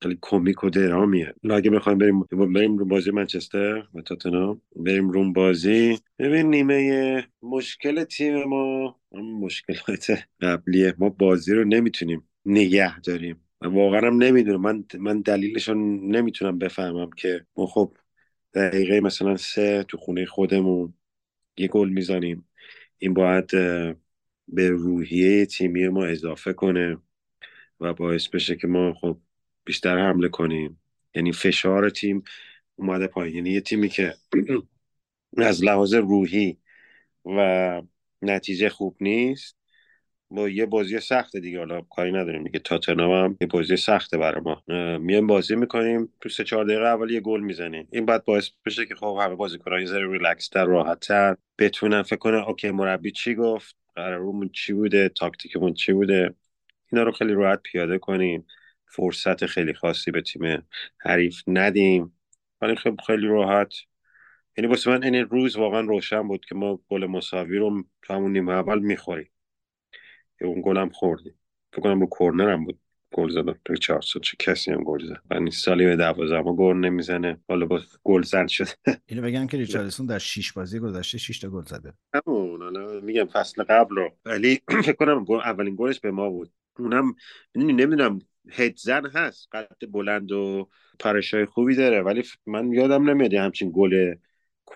خیلی کمیک و درامیه. اگه بخوایم بریم بریم رو بازی منچستر و تاتنهام، بریم رو بازی ببین نیمه مشکل تیم ما هم مشکلات قبلیه، ما بازی رو نمیتونیم نگه داریم. من واقعا هم نمیدونم، من من دلیلشو نمیتونم بفهمم که ما خب دقیقه مثلا سه تو خونه خودمون یه گل میزنیم، این باید به روحیه تیمی ما اضافه کنه و باعث بشه که ما خب بیشتر حمله کنیم، یعنی فشار تیم اومده پایین، یعنی یه تیمی که از لحاظ روحی و نتیجه خوب نیست با یه بازی سخته دیگه، حالا کاری نداریم دیگه، تاتنهام هم یه بازی سخته برای ما، میایم بازی میکنیم تو سه چهار دقیقه اول یه گل میزنیم، این بعد باعث بشه که خب همه بازیکن‌ها یه ذره ریلکس‌تر راحت‌تر بتونن فکر کنن اوکی مربی چی گفت، قرارمون چی بوده، تاکتیکمون چی بوده، اینا رو خیلی راحت پیاده کنیم، فرصت خیلی خاصی به تیم حریف ندیم. ولی خب خیلی راحت، یعنی واسه من این روز واقعا روشن بود که ما گل مساوی رو تو همون نیمه اول می‌خوریم. اون گل هم خوردیم، فکر کنم رو کرنر هم بود گل زد. ریچاردسون چه کسی هم گل زد. یعنی سالی به دروازه ما گل نمیزنه، حالا با گل زن شد. اینو بگم که ریچاردسون در شش بازی گذشته شش تا گل زده. همون حالا میگم فصل قبل رو، ولی فکر کنم اولین گلش به ما بود. اونم نمیدونم هد زن هست، قد بلند و پرشای خوبی داره، ولی من یادم نمیاد همچین گل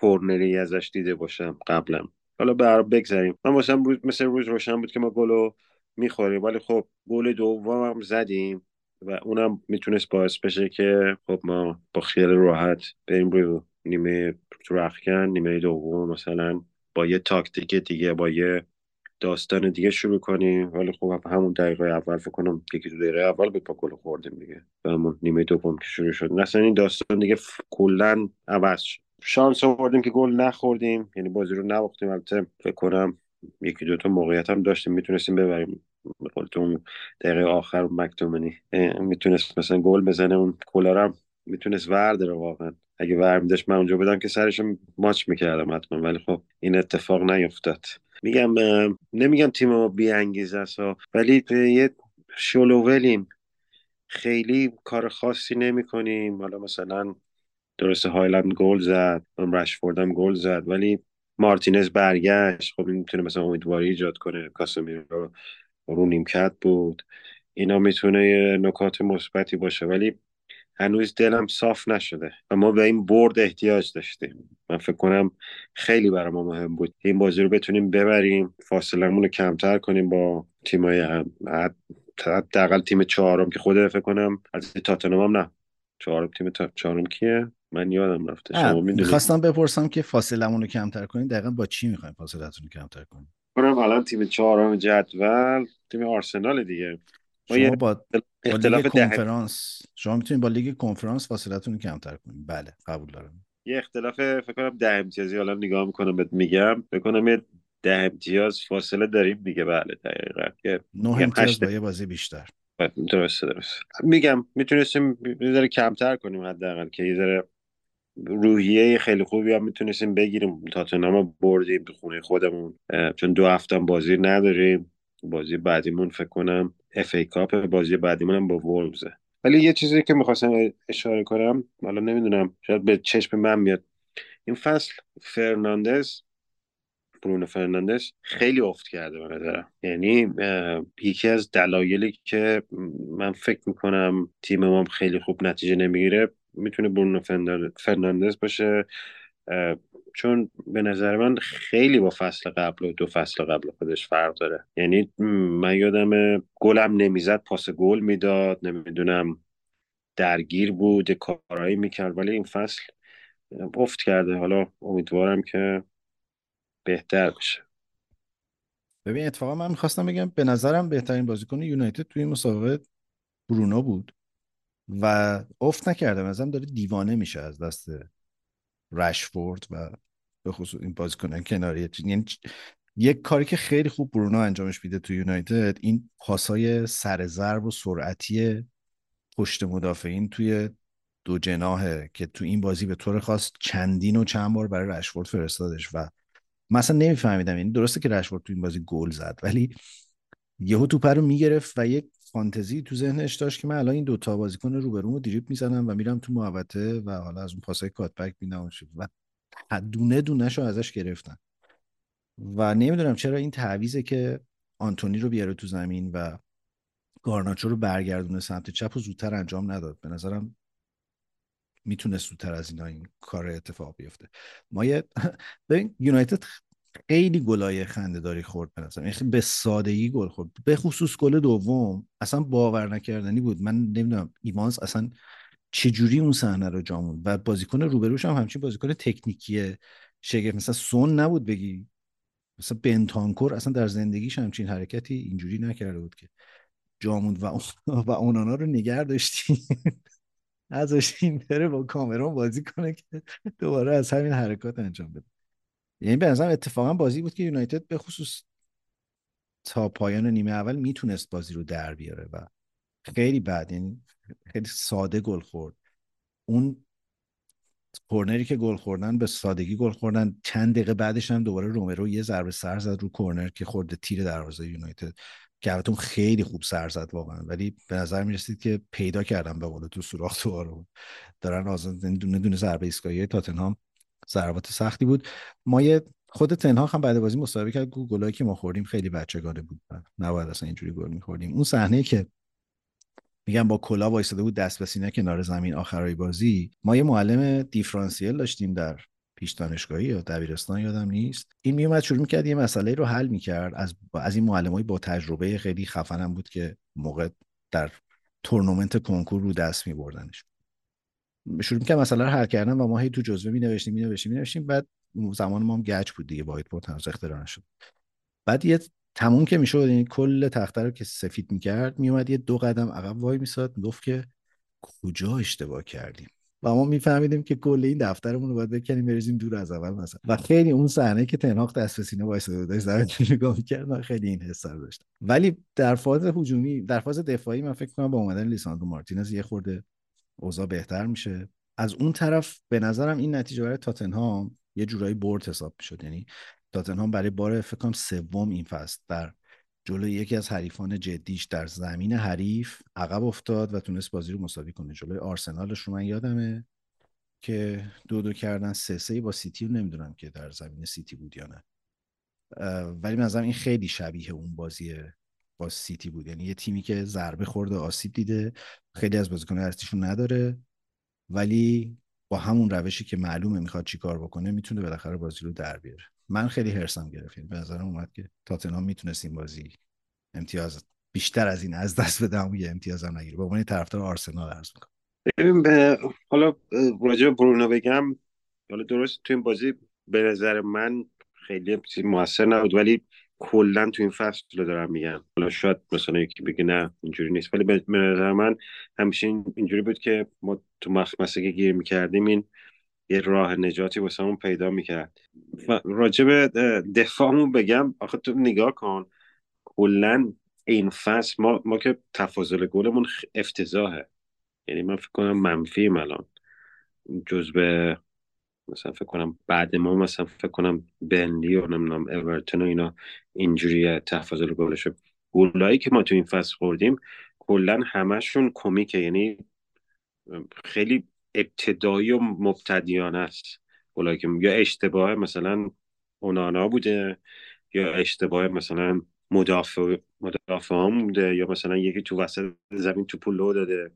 کرنری ازش دیده باشم قبلم. حالا بر بگذاریم، من واسم روز مثل روز روشن بود که ما گلو میخوریم. ولی خب گل دوم هم زدیم و اونم میتونست باعث بشه که خب ما با خیال راحت بریم روی نیمه رختکن، نیمه دوم مثلا با یه تاکتیک دیگه، با یه داستان دیگه شروع کنیم. ولی خب همون دقیقه اول فکر کنم یکی دو دقیقه اول به پا گل خوردیم دیگه و همون نیمه دوم که شروع شد مثلا این داستان دیگه کلا عوض شد. شانس آوردیم که گل نخوردیم، یعنی بازی رو نباختیم. البته فکر کنم یکی دوتا موقعیت هم داشتیم میتونستیم ببریم. اون دقیقه آخر مکتومنی میتونست مثلا گل بزنه، اون کولارم میتونست ورده رو واقعا اگه ورم داشت من اونجا بودم که سرش ماچ میکردم حتما. ولی خب این اتفاق نیفتاد. میگم نمیگم تیم ما بی انگیزه است، ولی یه شلوولیم، خیلی کار خاصی نمیکنیم. حالا مثلا درسته هایلند گل زد، رشفورد هم گل زد، ولی مارتینز برگشت. خب این میتونه مثلا امیدواری ایجاد کنه. کاسمیرو رو نیمکت بود. اینا میتونه نکات مثبتی باشه، ولی هنوز دلم صاف نشده و ما به این برد احتیاج داشتیم. من فکر کنم خیلی برای ما مهم بود این بازی رو بتونیم ببریم، فاصله‌مون رو کمتر کنیم با تیمای حداقل تیم چهارم که خود فکر کنم از تاتنهام نه چهارم تیم تا... چهارم کیه؟ من یادم رفته. شما میدونید خواستم بپرسم که فاصله‌مون رو کمتر کنین، دقیقاً با چی می‌خواین فاصله‌تون رو کمتر کنین؟ برام الان تیم چهارم جدول تیم آرسنال دیگه. ما شما با اختلاف کنفرانس شما میتونید با لیگ کنفرانس فاصله‌تون رو کمتر کنین. بله قبول دارم. یه اختلاف فکر کنم ده امتیازی الان نگاه می‌کنم بهت میگم، فکر کنم یه ده امتیاز فاصله داریم دیگه. بله دقیقاً نه امتیاز با یه بازی بیشتر. درسته درسته میگم میتونستیم یه ذره کمتر کنیم حداقل که یه ذره روحیه خیلی خوبی هم میتونستیم بگیریم. تاتنهام بردیم به خونه خودمون، چون دو هفته بازی نداریم. بازی بعدیمون فکر کنم اف ای کاپ، بازی بعدیمون هم با وولفزه. ولی یه چیزی که میخواستم اشاره کنم، حالا نمیدونم شاید به چشم من میاد، این فصل فرناندز برونو فرناندز خیلی افت کرده به نظرم. یعنی یکی از دلایلی که من فکر میکنم تیم ما خیلی خوب نتیجه نمیگیره میتونه برونو فرناندز باشه، چون به نظر من خیلی با فصل قبل و دو فصل قبل خودش فرق داره. یعنی من یادم گلم نمیزد، پاس گل میداد، نمیدونم درگیر بود، کارایی میکرد، ولی این فصل افت کرده. حالا امیدوارم که بهتر بشه. ببین اتفاقا من میخواستم بگم به نظرم بهترین بازیکن یونایتد توی این مسابقه برونو بود و افت نکرده. به نظرم داره دیوانه میشه از دست رشفورد و به خصوص این بازیکنان کناری. یعنی یک کاری که خیلی خوب برونو انجامش میده توی یونایتد این پاسای سر ضرب و سرعتی پشت مدافعین توی دو جناحه که تو این بازی به طور خاص چندین و چند بار برای رشفورد فرستادش و من اصلا نمیفهمیدم. یعنی درسته که رشفورد تو این بازی گل زد، ولی یهو توپ رو میگرفت و یک فانتزی تو ذهنش داشت که من الان این دوتا بازیکن رو روبرومو دریپ میزنم و میرم تو محوطه و حالا از اون پاسای کاتبک میدم و دونه دونه‌شو ازش گرفتن و نمیدونم چرا این تعویضه که آنتونی رو بیاره تو زمین و گارناچو رو برگردونه سمت چپ و زودتر انجام نداد. به نظرم میتونه زودتر از اینا این کار اتفاق بیفته. ما یه ببین یونایتد خیلی گلای خنده‌داری خورد به نظرم، یعنی به سادگی گل خورد، به خصوص گل دوم اصلا باور نکردنی بود. من نمیدونم ایوانز اصلا چجوری اون صحنه رو جامون و بازیکن روبروش هم همچین بازیکن تکنیکیه شگفت. مثلا سون نبود بگی، مثلا بنتانکور اصلا در زندگیش همچین حرکتی اینجوری نکرده بود که جامون و و اونانا رو نگه داشتی ازش این داره با کامرون بازی کنه که دوباره از همین حرکات انجام بده. یعنی به نظرم اتفاقا بازی بود که یونایتد به خصوص تا پایان نیمه اول میتونست بازی رو در بیاره و خیلی بد، یعنی خیلی ساده گل خورد. اون کورنری که گل خوردن به سادگی گل خوردن. چند دقیقه بعدش هم دوباره رومرو یه ضربه سر زد رو کورنر که خورد تیر دروازه یونایتد که البته خیلی خوب سر زد واقعا، ولی به نظر میرسید که پیدا کردن به قول تو سوراخ تو آرو دارن آزاد. دونه دونه ضربه ایستگاهی تاتنهام ضربات سختی بود. ما یه خود تنهاخ هم بعد بازی مصاحبه کرد، گلایی که ما خوردیم خیلی بچگانه بود، نباید اصلا اینجوری گل می‌خوردیم. اون صحنه که میگم با کلا وایساده بود دست به سینه کنار زمین آخرای بازی، ما یه معلم دیفرانسیل داشتیم در پیش دانشگاهی یا دبیرستان یادم نیست، این میومد شروع میکرد یه مسئله رو حل میکرد. از از این معلمای با تجربه خیلی خفنم بود که موقع در تورنمنت کنکور رو دست می‌بردنش. شروع میکرد مسئله رو حل کردن و ما هی تو جزوه می‌نوشتیم می‌نوشتیم می‌نوشتیم بعد زمان ما هم گچ بود دیگه، وایت بورد هنوز اختراع نشد. بعد یه تموم که میشد این کل تخته رو که سفید میکرد میومد یه دو قدم عقب وای میساد میگفت که کجا اشتباه کردیم و ما میفهمیدیم که کل این دفترمون رو باید بکنیم بریزیم دور از اول مثلا. و خیلی اون صحنه که تنهاخ دست به سینه وایساده بود داشت نگاه میکرد، من خیلی این حس رو داشتم. ولی در فاز هجومی در فاز دفاعی من فکر کنم با اومدن لیساندرو مارتینز یه خورده اوضاع بهتر میشه. از اون طرف به نظرم این نتیجه برای تاتنهام یه جورایی برد حساب میشد، یعنی تاتنهام برای بار فکر کنم سوم این فصل در جلوی یکی از حریفان جدیش در زمین حریف عقب افتاد و تونست بازی رو مساوی کنه. جلوی آرسنالش رو من یادمه که دو دو کردن، سه سه با سیتی، رو نمیدونم که در زمین سیتی بود یا نه، ولی منظرم این خیلی شبیه اون بازی با سیتی بود، یعنی یه تیمی که ضربه خورده آسیب دیده، خیلی از بازیکن اصلیشون نداره، ولی با همون روشی که معلومه میخواد چیکار بکنه میتونه بالاخره بازی رو در بیاره. من خیلی هرسم گرفت، یعنی به نظرم اومد که تاتنهام میتونست این بازی امتیاز بیشتر از این از دست بده و یه امتیاز هم نگیره. به عنوان طرفدار آرسنال عرض میکنم. ببین حالا راجع به برونو بگم، حالا درست تو این بازی به نظر من خیلی موثر نبود، ولی کلا تو این فصل رو دارم میگم، حالا شاید مثلا یکی بگه نه اینجوری نیست، ولی به نظر من همیشه اینجوری بود که ما تو مخمسه که گیر میکردیم این یه راه نجاتی واسمون پیدا میکرد. راجع به دفاعمون بگم، آخه تو نگاه کن کلا این فصل ما ما که تفاضل گلمون افتضاحه، یعنی من فکر کنم منفی الان جزبه مثلا فکر کنم بعد ما مثلا فکر کنم بنلی و نمیدونم اورتون و اینا اینجوری تفاضل گلش. گلایی که ما تو این فصل خوردیم کلا همشون کمیکه، یعنی خیلی ابتدایی و مبتدیانه است گلایی که یا اشتباه مثلا اونانا بوده یا اشتباه مثلا مدافع مدافعام بوده یا مثلا یکی تو وسط زمین توپو لو داده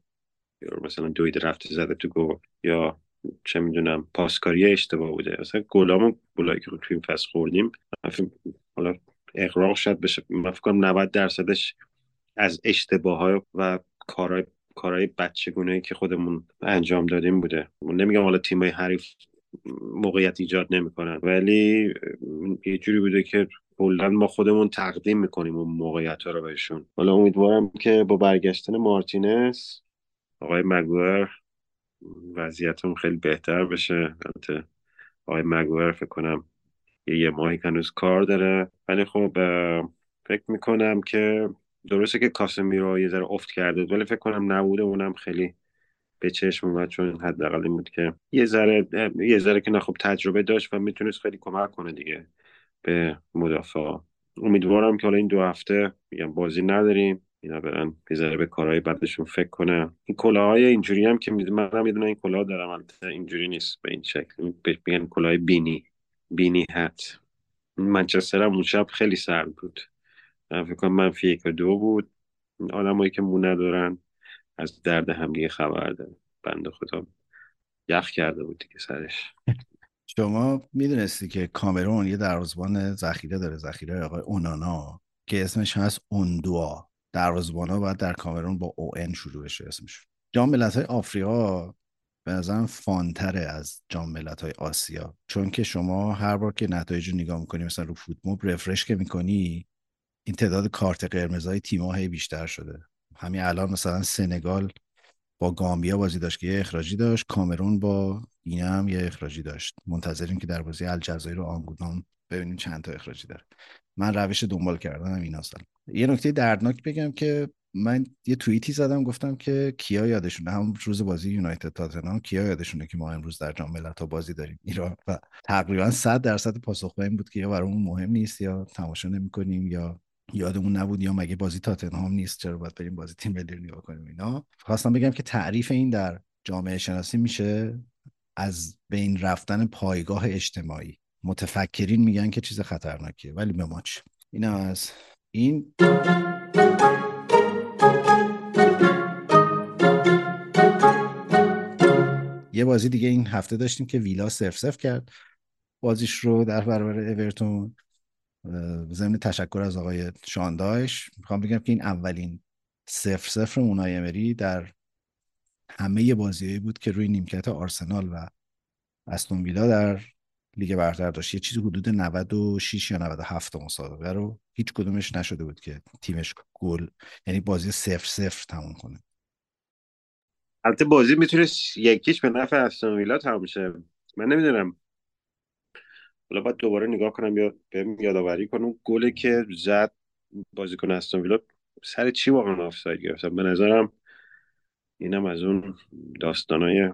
یا مثلا دوید رفته زده تو گل یا چه میدونم پاسکاری اشتباه بوده. اصلا گلامون گلایی که تو این فصل خوردیم حالا اقراق شد بشه، من فکر کنم نود درصدش از اشتباه‌ها و کارهای کارهای بچگونه‌ای که خودمون انجام دادیم بوده. من نمیگم حالا تیمای حریف موقعیت ایجاد نمی‌کنن، ولی یه جوری بوده که کلاً ما خودمون تقدیم می‌کنیم اون موقعیت‌ها رو بهشون. حالا امیدوارم که با برگشتن مارتینز آقای مگوایر وضعیتمون خیلی بهتر بشه. البته آقای مگوایر فکر کنم یه, یه ماهی هنوز کار داره، ولی خب فکر می‌کنم که درسته که کاسمیرو یه ذره افت کرده، ولی فکر کنم نبوده اونم خیلی به چشم اومد، چون حداقل این بود که یه ذره یه ذره که نخب تجربه داشت و میتونست خیلی کمک کنه دیگه به مدافعا. امیدوارم که حالا این دو هفته میگم بازی نداریم، اینا برن یه ذره به کارهای بعدشون فکر کنن. این کلاهای اینجوری هم که منم یه دونه این کلاه دارم، البته اینجوری نیست به این شکل، میگن کلاه بینی بینی هات. منچستر هم اون شب خیلی سرد بود، فکر کنم منفی یک و دو بود. این آدمایی که مو ندارن از درد هم دیگه خبر دارن. بنده خدا یخ کرده بود دیگه سرش. شما میدونستی که کامرون یه دروازه‌بان ذخیره داره، ذخیره آقای اونانا که اسمش هست اوندوا. دروازه‌بانا باید در کامرون با او ان شروع بشه اسمش. جام ملت‌های آفریقا به نظرم فانتره از جام ملت‌های آسیا، چون که شما هر بار که نتایج رو نگاه می‌کنی مثلا رو فوت‌موب رفرش که می‌کنی این تعداد کارت قرمزای تیم‌ها هی بیشتر شده. همین الان مثلا سنگال با گامبیا بازی داشت که یه اخراجی داشت، کامرون با این هم یه اخراجی داشت. منتظریم که در بازی الجزایر و آنگولام ببینیم چند تا اخراجی داره. من روش دنبال کردنم این هستم. یه نکته دردناک بگم که من یه توییتی زدم گفتم که کیا یادشونه هم روز بازی یونایتد تاتنهام کیا یادشونه که ما امروز در جام ملت‌ها بازی داریم ایران، و تقریبا صد درصد پاسخگوی این بود که یا برامون مهم نیست، یا تماشا نمی‌کنیم، یا یادمون نبود، یا مگه بازی تاتنهام نیست چرا باید بریم بازی تیم ملی رو نگاه کنیم. اینا خواستم بگم که تعریف این در جامعه شناسی میشه از بین رفتن پایگاه اجتماعی. متفکرین میگن که چیز خطرناکیه، ولی به ما چه. این از این. یه بازی دیگه این هفته داشتیم که ویلا صفر صفر کرد بازیش رو در برابر اورتون. ضمن تشکر از آقای شانداش میخوام بگم که این اولین صفر صفر اونای امری در همه بازیایی بود که روی نیمکت آرسنال و استون ویلا در لیگ برتر داشت. یه چیزی حدود نود و شش یا نود و هفت مسابقه رو هیچ کدومش نشده بود که تیمش گل، یعنی بازی صفر صفر تموم کنه. البته بازی میتونه یکیش به نفع استون ویلا تموم شه. من نمیدونم، حالا باید دوباره نگاه کنم یا بهم یادآوری کنم گلی که زد بازیکن استون ویلا سر چی واقعا آفساید گرفتن. به نظرم اینم از اون داستانای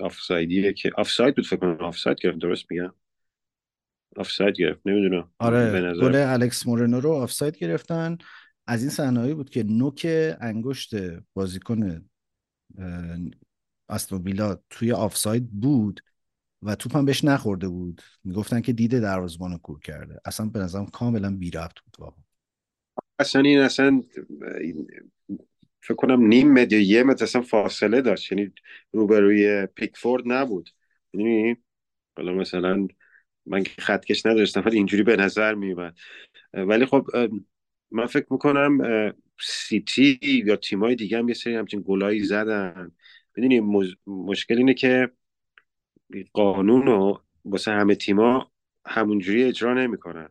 آفسایدیه که آفساید بود، فکر کنم آفساید گرفت، درست میگم؟ آفساید گرفت، نمیدونم. آره، گل الکس مورنو رو آفساید گرفتن. از این صحنه‌ای بود که نوک انگشت بازیکن استون ویلا توی آفساید بود و توپم بهش نخورده بود. میگفتن که دید دروازه‌بانو کور کرده. اصلا به نظرم کاملا بی ربط بود واقعا. اصلا این اصلا فکر کنم نیم متر یا یه متر اصلا فاصله داشت، یعنی روبروی پیکفورد نبود. یعنی حالا مثلا من که خطکش نداشتم ولی اینجوری به نظر می اومد. ولی خب من فکر میکنم سیتی یا تیمای دیگه هم یه سری همچین گلایی زدن. میدونی مز... مشکل اینه که قانون رو واسه همه تیما همونجوری اجرا نمیکنن.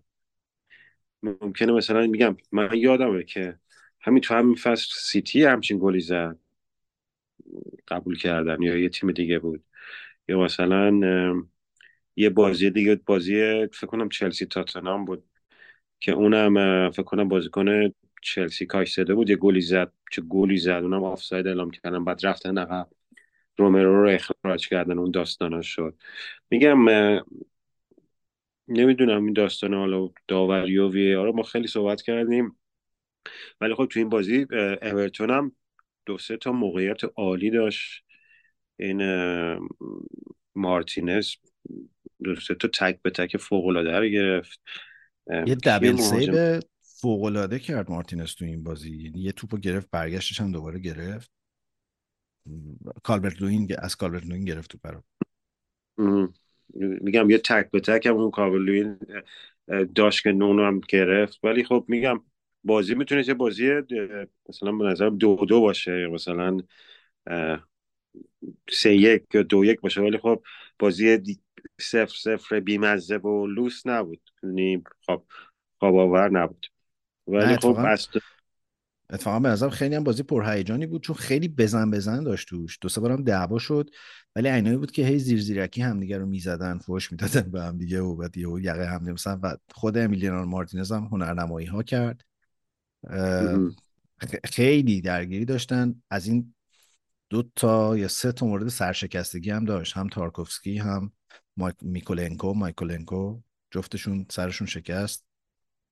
ممکنه مثلا میگم من یادمه که همین تو همین فصل سیتی همچین گلی زد، قبول کردم، یا یه تیم دیگه بود، یا مثلا یه بازی دیگه، بازی فکر کنم چلسی تاتنهام بود که اونم فکر کنم بازیکن چلسی کایسدو بود یه گلی زد، چه گلی زد، اونم آفساید اعلام کردن، بعد رفتن عقب رومرو رو اخراج کردن، اون داستانا شد. میگم نمیدونم این داستانا، حالا داوری و وی آر ما خیلی صحبت کردیم، ولی خب تو این بازی اورتون هم دو سه تا موقعیت عالی داشت. این مارتینز دو سه تا تک به تک فوق‌العاده رو گرفت، یه دبل سیو فوق‌العاده کرد مارتینز تو این بازی، یعنی یه توپو گرفت برگشتش هم دوباره گرفت. کالبرت لوین از کالبرت لوین گرفت تو برام. میگم یه تک به تک هم اون کالبرت لوین داشت که نونو هم گرفت. ولی خب میگم بازی میتونه چه بازی مثلا به نظر دو دو باشه، مثلا سه یک یا دو یک باشه، ولی خب بازی صفر صفر بیمزه و لوس نبود، یعنی خب خواب آور نبود. ولی خب اصلا اتفاقا به نظرم خیلی هم بازی پرهیجانی بود، چون خیلی بزن بزن داشت توش، دو سه بارم دعوا شد، ولی عینایی بود که هی زیر زیرکی همدیگه رو میزدن، فحش میدادن به هم دیگه و بعد یهو یقه هم مثلا. و خود امیلیانو مارتینز هم هنرنمایی ها کرد، خیلی درگیری داشتن. از این دو تا یا سه تا مورد سرشکستگی هم داشت، هم تارکوفسکی هم میکولنکو میکولنکو جفتشون سرشون شکست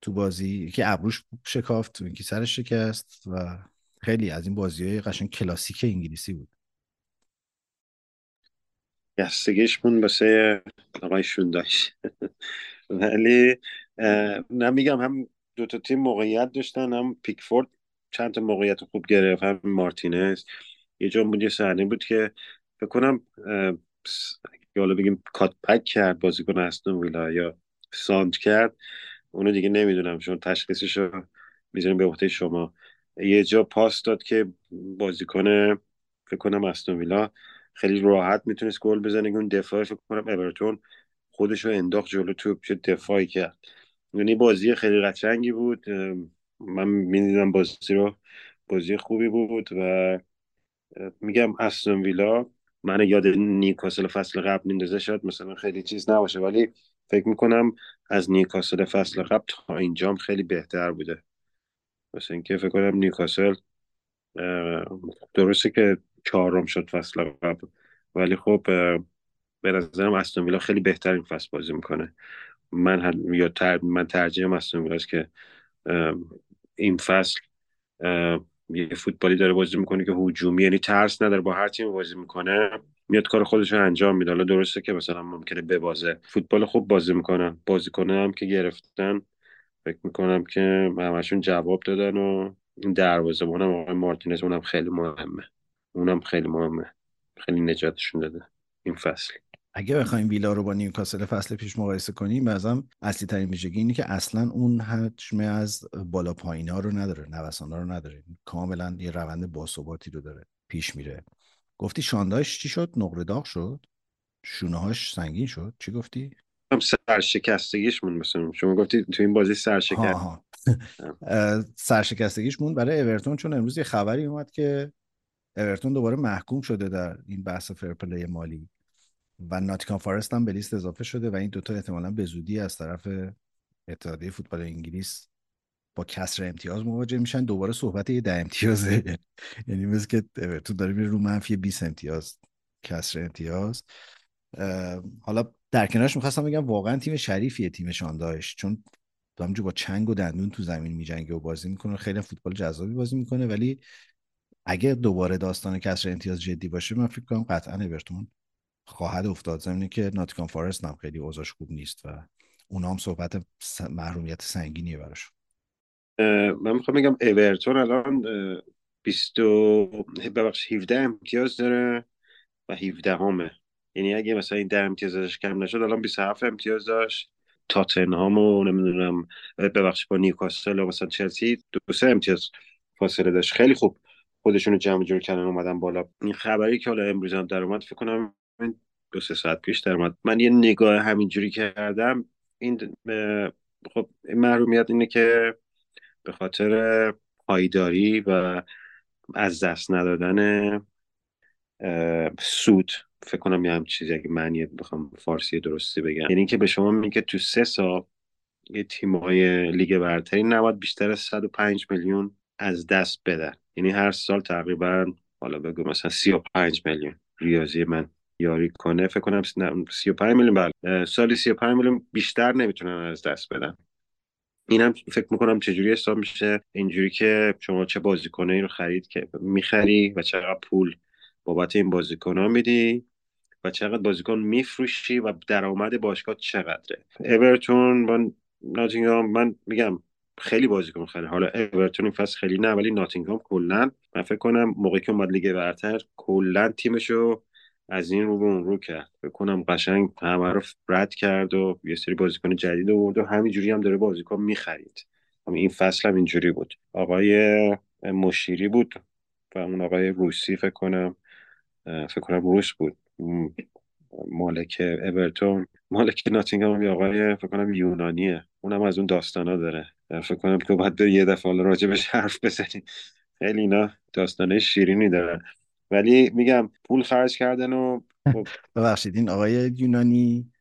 تو بازی، که ابروش شکافت، یکی سرش شکست، و خیلی از این بازی‌های قشنگ کلاسیک انگلیسی بود. گستگیشمون بسه آقای شونداش. ولی نمیگم هم دو تا تیم موقعیت داشتن، هم پیکفورد چند تا موقعیت خوب گرفت، هم مارتینز. یه جا بود یه صحنه بود که فکر کنم حالا بگیم کات بک کرد بازیکن استون ویلا یا ساند کرد، اونو دیگه نمیدونم، چون تشخیصش رو میذاریم به عهده شما. یه جا پاس داد که بازیکن فکر کنم استون ویلا خیلی راحت میتونست گل بزنه، اون دفاع فکر کنم اورتون خودش رو انداخت جلو توپ، چه دفاعی کرد. یعنی بازی خیلی قشنگی بود، من می‌دیدم بازی رو، بازی خوبی بود. و میگم استون ویلا من یاد نیوکاسل فصل قبل میندازه، شاید مثلا خیلی چیز نباشه، ولی فکر میکنم از نیوکاسل فصل قبل تا اینجام خیلی بهتر بوده. مثل اینکه فکر کنم نیوکاسل درسته که چهارم شد فصل قبل، ولی خب به نظرم استون ویلا خیلی بهتر این فصل بازی میکنه. من هم یا تر... من ترجیحم استون ویلا است که این فصل یه فوتبالی داره بازی میکنه که هجومی، یعنی ترس نداره، با هر تیم بازی میکنه میاد کار خودش رو انجام میده. حالا درسته که مثلا ممکنه ببازه، فوتبال خوب بازی میکنن، بازیکن‌ها هم که گرفتن فکر میکنم که همشون جواب دادن و دروازه‌بانم آقای مارتینز اونم خیلی مهمه، اونم خیلی مهمه، خیلی نجاتشون داده این فصل. اگه بخوایم ویلا رو با نیوکاسل فصل پیش مقایسه کنیم، بازم اصلی ترین ویژگی اینه که اصلا اون حجم از بالا پایینا رو نداره، نوسانا رو نداره، کاملا یه روند باثباتی رو داره، پیش میره. گفتی شانداش چی شد؟ نقره داغ شد؟ شونه‌هاش سنگین شد؟ چی گفتی؟ هم سرشکستگیش مون، مثلا شما گفتی تو این بازی سرشکست. سرشکستگیش مون برای اورتون، چون امروز یه خبری اومد که اورتون دوباره محکوم شده در این بحث فرپلی مالی و ناتیکان فارست هم به لیست اضافه شده و این دوتا احتمالاً به زودی از طرف اتحادیه فوتبال انگلیس با کسر امتیاز مواجه میشن. دوباره صحبت یه ده امتیازه، یعنی مثل که تو داری میره رو منفی بیست امتیاز، کسر امتیاز. حالا در کنارش میخواستم بگم واقعا تیم شریفیه تیم شانداش، چون همونجور با چنگ و دندون تو زمین میجنگه و بازی میکنه، خیلی فوتبال جذابی بازی میکنه. ولی اگه دوباره داستان کسر امتیاز جدی باشه، من فکر کنم قطعا اورتون خواهد افتاد، زمینه که ناتیکان فارست هم خیلی اوضاعش خوب نیست و اونا هم صحبت محرومیت سنگینیه براشون. من میخوام بگم اورتون الان بیست و هفده امتیاز داره و هفده همه، یعنی اگه مثلا این ده امتیازش کم نشد الان بیست و هفت امتیاز داشت. تاتنهام و نمیدونم ببخشید با نیوکاسل و مثلا چلسی دو سه امتیاز فاصله داشت، خیلی خوب خودشونو جمع جور کردن اومدن بالا. این خبری که حالا امروز هم در اومد فکر کنم من دو سه ساعت پیش در اومد، من یه نگاه همینجوری کردم. این خب محرومیت اینه که به خاطر پایداری و از دست ندادن سود، فکر کنم یه هم چیزی اگه معنی بخوام فارسی درستی بگم، یعنی که به شما میگه که تو سه سال یه تیم‌های لیگ برتری نباید بیشتر از صد و پنج میلیون از دست بدن، یعنی هر سال تقریبا حالا بگو مثلا سی و پنج میلیون، ریاضی من یاری کنه فکر کنم سی و پنج میلیون، بله سالی سی و پنج میلیون بیشتر نمیتونن از دست بدن. اینم فکر میکنم چجوری حساب میشه، اینجوری که شما چه بازیکنایی رو خرید که میخری و چقدر پول بابت این بازیکن‌ها میدی و چقدر بازیکن میفروشی و درآمد باشگاه چقدره. اورتون با ناتینگهام من میگم خیلی بازیکن خرید، حالا اورتون این فصل خیلی نه، ولی ناتینگهام کلا من فکر کنم موقعی که اومد لیگ برتر کلا تیمشو از این رو به اون رو کرد، فکر کنم قشنگ همه رو رد کرد و یه سری بازیکن جدید آورد و همینجوری هم داره بازیکن میخرید. همین این فصل هم اینجوری بود، آقای مشیری بود و اون آقای روسی فکر کنم فکر کنم روس بود مالک اورتون، مالک ناتینگهام یا آقای فکر کنم یونانیه، اونم از اون داستانا داره، فکر کنم که باید یه دفعه راجبش حرف بزنیم، خیلی اینا داستانای شیرینی دارن. ولی میگم پول خرج کردن و ببخشید این آقای یونانی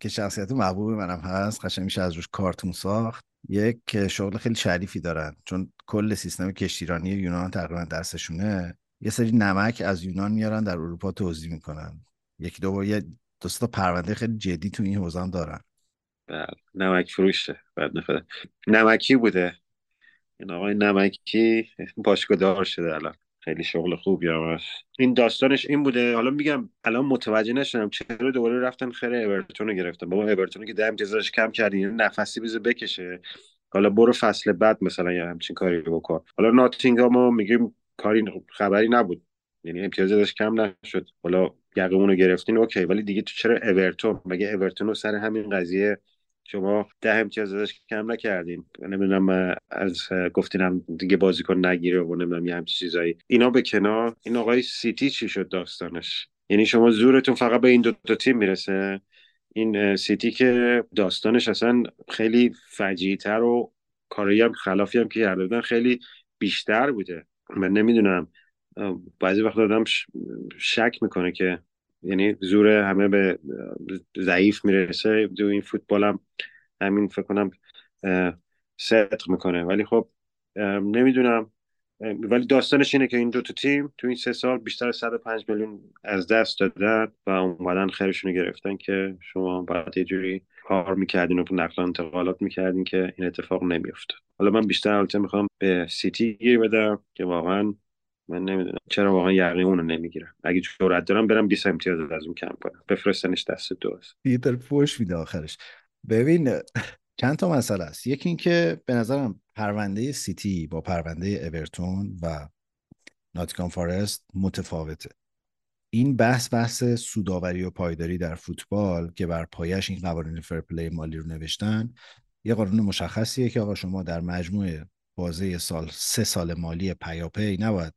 که شخصیت محبوب منم هست، قشنگ میشه از روش کارتون ساخت، یک شغل خیلی شریفی دارن چون کل سیستم کشتیرانی یونان تقریبا دستشونه. یه سری نمک از یونان میارن در اروپا توزیع میکنن، یکی دو بار دو سه تا پرونده خیلی جدی تو این حوزه هم دارن. بله نمک فروشه، بعد نفر نمکی بوده این آقای نمکی باشگاهدار شده الان، خیلی شغل خوبی همش. این داستانش این بوده. حالا میگم الان متوجه نشدم چرا دوباره رفتن خره اورتون رو گرفتن. بابا اورتون که دم جزاش کم کردین، نفسی بذار بکشه، حالا برو فصل بعد مثلا یه همچین کاری بکن. حالا ناتینگهام میگیم کاری خبری نبود، یعنی امتیاز داشت کم نشد، حالا یقمون رو گرفتین اوکی، ولی دیگه تو چرا اورتون؟ مگه اورتون سر همین قضیه شما ده امتیاز ازش کم نکردین، نمیدونم از گفتینم دیگه بازیکن نگیره و نمیدونم یه همچین چیزایی. اینا به کنار، این آقای سیتی چی شد داستانش؟ یعنی شما زورتون فقط به این دو تا تیم میرسه. این سیتی که داستانش اصلا خیلی فجیع‌تر و کاری هم خلافی هم که کرده بودن خیلی بیشتر بوده. من نمیدونم بعضی وقت آدم شک میکنه که یعنی زور همه به ضعیف میرسه. دو این فوتبال هم همین فکر کنم صدق میکنه. ولی خب نمیدونم، ولی داستانش اینه که این دو تا تیم تو این سه سال بیشتر صد و پنج میلیون از دست دادن و اومدن خیرشون رو گرفتن که شما باید یه جوری کار میکردین و نقل و انتقالات میکردین که این اتفاق نمیافتاد. حالا من بیشتر البته میخوام به سیتی گیر بدم که واقعا من نمیدونم چرا واقعا یقه اون رو نمیگیرم. اگه جرئت دارم برم بیست امتیاز از اون کم کنم، بفرستنش دست دوست دیتر پوش میده آخرش. ببین چند تا مسئله است. یکی این که به نظرم پرونده سیتی با پرونده اورتون و ناتینگهام فارست متفاوته. این بحث بحث سوداوری و پایداری در فوتبال که بر پایش این قوانین فرپلی مالی رو نوشتن، یه قانون مشخصیه که آقا شما در مجموع بازه سال سه سال مالی پیاپی نباید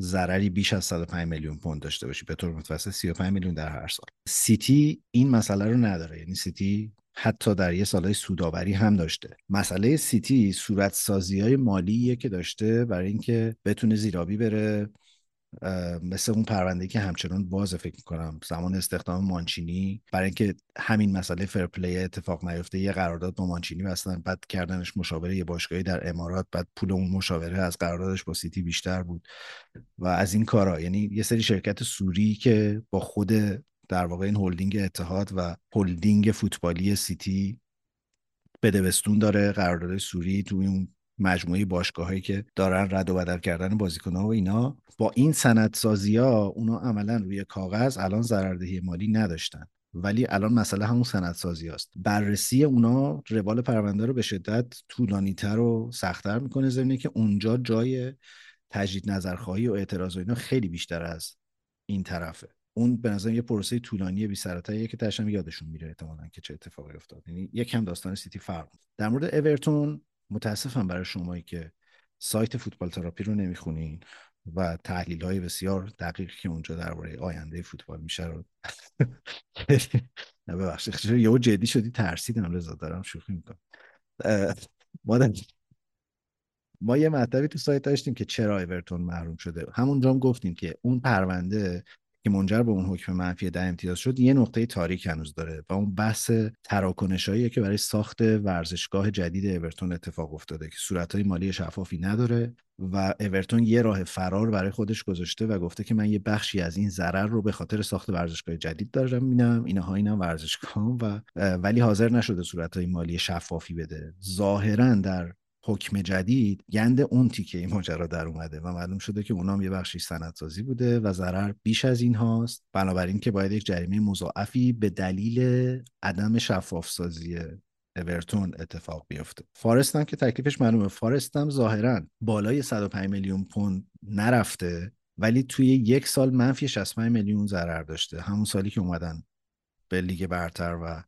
ضرری بیش از صد و پنج میلیون پوند داشته باشی، به طور متوسط سی و پنج میلیون در هر سال. سیتی این مسئله رو نداره، یعنی سیتی حتی در یه سالای سوداوری هم داشته. مسئله سیتی صورتسازی‌های مالیه که داشته برای اینکه بتونه زیرابی بره، مثل اون پرونده‌ای که همچنان باز فکر می‌کنم زمان استخدام مانچینی، برای اینکه همین مسئله فرپلی اتفاق نیفته یه قرارداد با مانچینی بستن، بعد کردنش مشاوره یه باشگاهی در امارات، بعد پول اون مشاوره از قراردادش با سیتی بیشتر بود و از این کارا. یعنی یه سری شرکت سوری که با خود در واقع این هولدینگ اتحاد و هولدینگ فوتبالی سیتی بدبستون داره، قرارداد سوری توی اون مجموعه باشگاهایی که دارن رد و بدل کردن بازیکن‌ها و اینا، با این سندسازی‌ها اونا عملاً روی کاغذ الان ضرردهی مالی نداشتن، ولی الان مسئله همون سندسازی هست. بررسی اونا روال پرونده رو به شدت طولانی‌تر و سخت‌تر می‌کنه، ضمن که اونجا جای تجدید نظرخواهی و اعتراض و اینا خیلی بیشتر از این طرفه. اون به نظرم یه پروسه طولانی بی سراتاییه که تاشم یادشون میره احتمالاً که چه اتفاقی افتاد. یعنی یکم داستان سیتی فرق. در مورد اورتون متاسفم برای شمایی که سایت فوتبال تراپی رو نمیخونین و تحلیل‌های بسیار دقیقی که اونجا درباره آینده فوتبال میشه رو نه ببخشید یهو جدی شدی ترسیدم رضا، دارم شوخی میکنم. ما ما یه مطلبی تو سایت داشتیم که چرا اورتون محروم شده. همونجا هم گفتیم که اون پرونده که منجر به اون حکم منفی ده امتیاز شد یه نقطه تاریک هنوز داره و اون بحث تراکنش‌هاییه که برای ساخت ورزشگاه جدید اورتون اتفاق افتاده که صورت‌های مالی شفافی نداره و اورتون یه راه فرار برای خودش گذاشته و گفته که من یه بخشی از این ضرر رو به خاطر ساخت ورزشگاه جدید دارم می‌بینم، اینها اینم ورزشگاه و ولی حاضر نشده صورت‌های مالی شفافی بده. ظاهراً در حکم جدید گند اون تیکه این ماجرا در اومده و معلوم شده که اونام یه بخشی سندسازی بوده و ضرر بیش از این هاست، بنابراین که باید یک جریمه مضاعفی به دلیل عدم شفاف سازی اورتون اتفاق بیفته. فارست هم که تکلیفش معلومه. فارست هم ظاهراً بالای صد و پنج میلیون پوند نرفته ولی توی یک سال منفی شصت و پنج میلیون ضرر داشته، همون سالی که اومدن به لیگ برتر و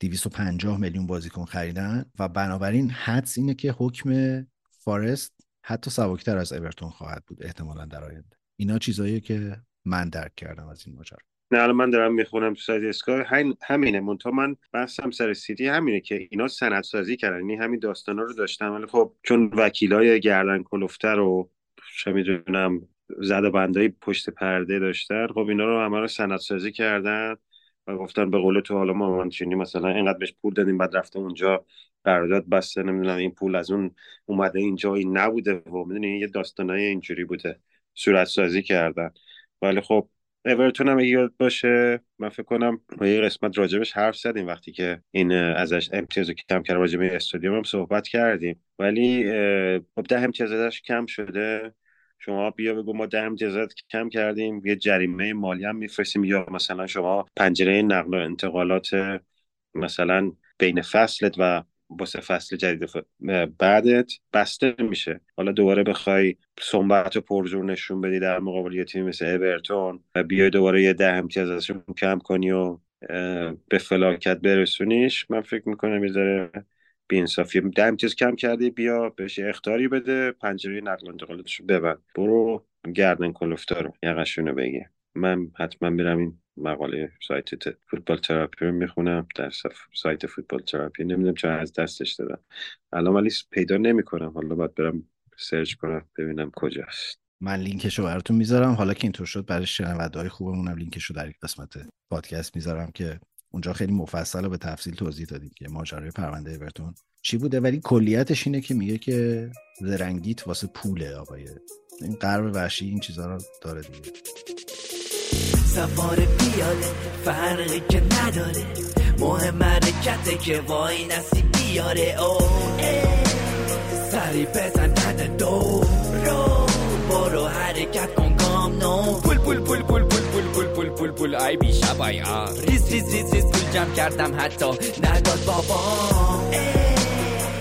دویست و پنجاه میلیون بازیکن خریدن و بنابراین حدس اینه که حکم فارست حتی سبکتر از اورتون خواهد بود احتمالاً در آینده. اینا چیزاییه که من درک کردم از این ماجرا. نه الان من دارم میخونم تو سایت اسکای همینه، منتها من بحثم سر سیتی همینه که اینا سندسازی کردن، یعنی همین داستانا رو داشتن ولی خب چون وکیلای گردن کلفتر و چه میدونم زد و بندای پشت پرده داشتن، خب اینا رو همه رو سندسازی کردن و گفتن به قول تو حالا ما مانچینی مثلا اینقدر بهش پول دادیم بعد رفته اونجا قرارداد بسته، نمیدونم این پول از اون اومده اینجا این نبوده و میدونی یه داستانای اینجوری بوده، صورت سازی کردن. ولی خب اورتون هم یاد باشه من فکر کنم با یه قسمت راجبش حرف زدیم وقتی که این ازش امتیازو کم کرد، راجب استادیوم هم صحبت کردیم، ولی خب ده امتیاز ازش کم شده. شما بیا بگو ما ده امتیازات کم کردیم یه جریمه مالی هم میفرستیم، یا مثلا شما پنجره نقل و انتقالات مثلا بین فصلت و واسه فصل جدید بعدت بسته میشه. حالا دوباره بخوای صنبت و پرزور نشون بدی در مقابل یه تیم مثل اورتون و بیای دوباره یه ده امتیاز ازشون کم کنی و به فلاکت برسونیش، من فکر میکنم یه ذره بی‌انصافی. ده امتیاز کم کردی بیا بهش اخطاری بده، پنجره نقل و انتقالاتش رو ببند، برو گردن کلفتا رو یقشون رو بگیر. من حتما میرم این مقاله سایت فوتبال تراپی رو میخونم. در صف... سایت فوتبال تراپی نمیدونم چرا از دستش دادم الان، ولی پیدا نمیکنم. حالا باید برم سرچ کنم ببینم کجاست. من لینکشو براتون میذارم، حالا که اینطور شد برای شنونده‌های خوبمونم لینکشو در یک قسمت پادکست میذارم که اونجا خیلی مفصل و به تفصیل توضیح دادیم که ماجرای پرونده اورتون چی بوده. ولی کلیتش اینه که میگه که زرنگیت واسه پوله آقای. این غرب وحشی این چیزا رو داره دیگه. سفار پیاده فرقی که نداره، مهم حرکته که وای نصیب بیاره. او سری بزن بزن دو رو برو حرکت کن گام نو پول پول پول پول پول پول پول پول پول ای بی شبای آ ریز ریز ریز ریز پول جمع کردم حتی نداد بابا.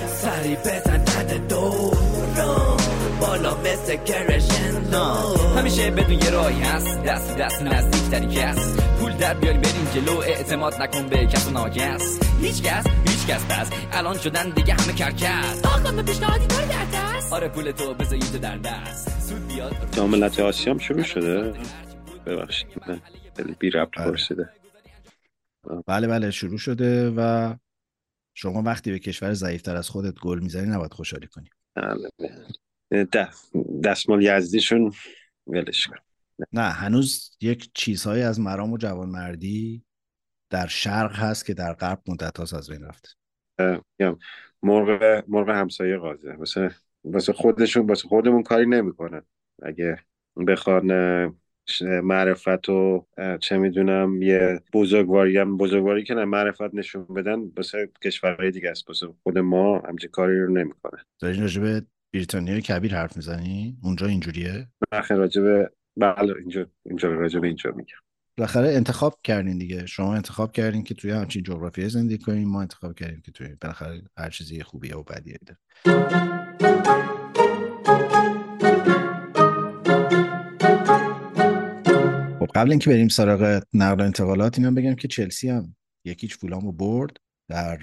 سری بزن بزن دو رو بالا مثل کرشن نو، همیشه بدون یه راهی هست، دست دست نزدیکتری کس پول در بیاری بریم جلو، اعتماد نکن به کس و ناگس، هیچ کس هیچ کس بس الان شدن دیگه همه کرکس. آخه به پیشنهادی داری در دست؟ آره پول تو بذاری در دست سود بیاد. جاملت آسیام شروع شده؟ ببخشید من بی ربط پرسیده. بله بله شروع شده و شما وقتی به کشور ضعیفتر از خودت گل میزنی نباید خوشحالی کنی. ده دستمال یزدیشون ولش کن. نه هنوز یک چیزهایی از مرام و جوانمردی در شرق هست که در غرب مدت هاست از بین رفت. مرغ مرغ همسایه غازه، واسه واسه خودشون واسه خودمون کاری نمیکنن. اگه بخوان معرفت و چه میدونم یه بزرگواری هم بزرگواری که نه معرفت نشون بدن واسه کشورهای دیگه است، واسه خود ما همچین کاری رو نمیکنه. در نجبه بریتانیای کبیر حرف میزنی؟ اونجا اینجوریه؟ بالاخره راجبه بله اینجور اینجور راجبه اینجور میگم. بالاخره انتخاب کردین دیگه، شما انتخاب کردین که توی همچین جغرافیای زندگی کنین، ما انتخاب کردیم که توی بالاخره هر چیزی خوبیه و بدیه داره. خب قبل اینکه بریم سراغ نقل و انتقالات اینم بگم که چلسی هم یکیچ فولامو برد در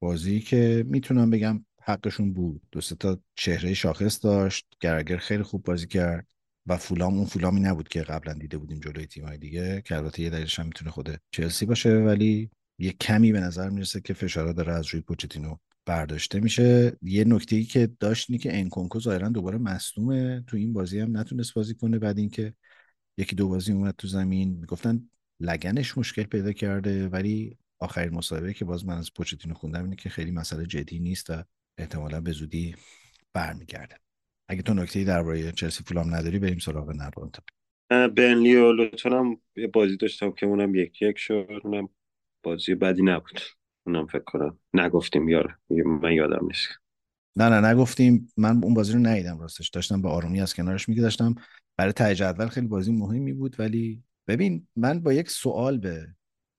بازی که میتونم بگم حقشون بود. دو سه تا چهره شاخص داشت، گرگر خیلی خوب بازی کرد و فولام اون فولامی نبود که قبلا دیده بودیم جلوی تیم‌های دیگه، که البته یه دلیلش هم میتونه خود چلسی باشه، ولی یه کمی به نظر میرسه که فشارا داره از روی پوچتینو برداشته میشه. یه نکته‌ای که داشتنی که انکونکو ظاهرا دوباره مصدومه، تو این بازی هم نتونست بازی کنه بعد اینکه یکی دو بازی اومد تو زمین. میگفتن لگنش مشکل پیدا کرده، ولی آخرین مصاحبه‌ای که باز من از پوچتینو خوندم اینه که خیلی مسئله جدی نیست و احتمالا به زودی برمیگرده. اگه تو نکته‌ای درباره چلسی فولام نداری بریم سراغ نقل و انتقال. بنلی و لوتون هم یه بازی داشتم که اونم یک یک شد، اونم بازی بدی نبود. اونم فکر کنم نگفتیم یار، من یادم نیست. نه نه نگفتیم، من اون بازی رو ندیدم راستش، داشتم با آرومی از کنارش میگذشتم. برای ته جدول خیلی بازی مهمی بود. ولی ببین من با یک سوال به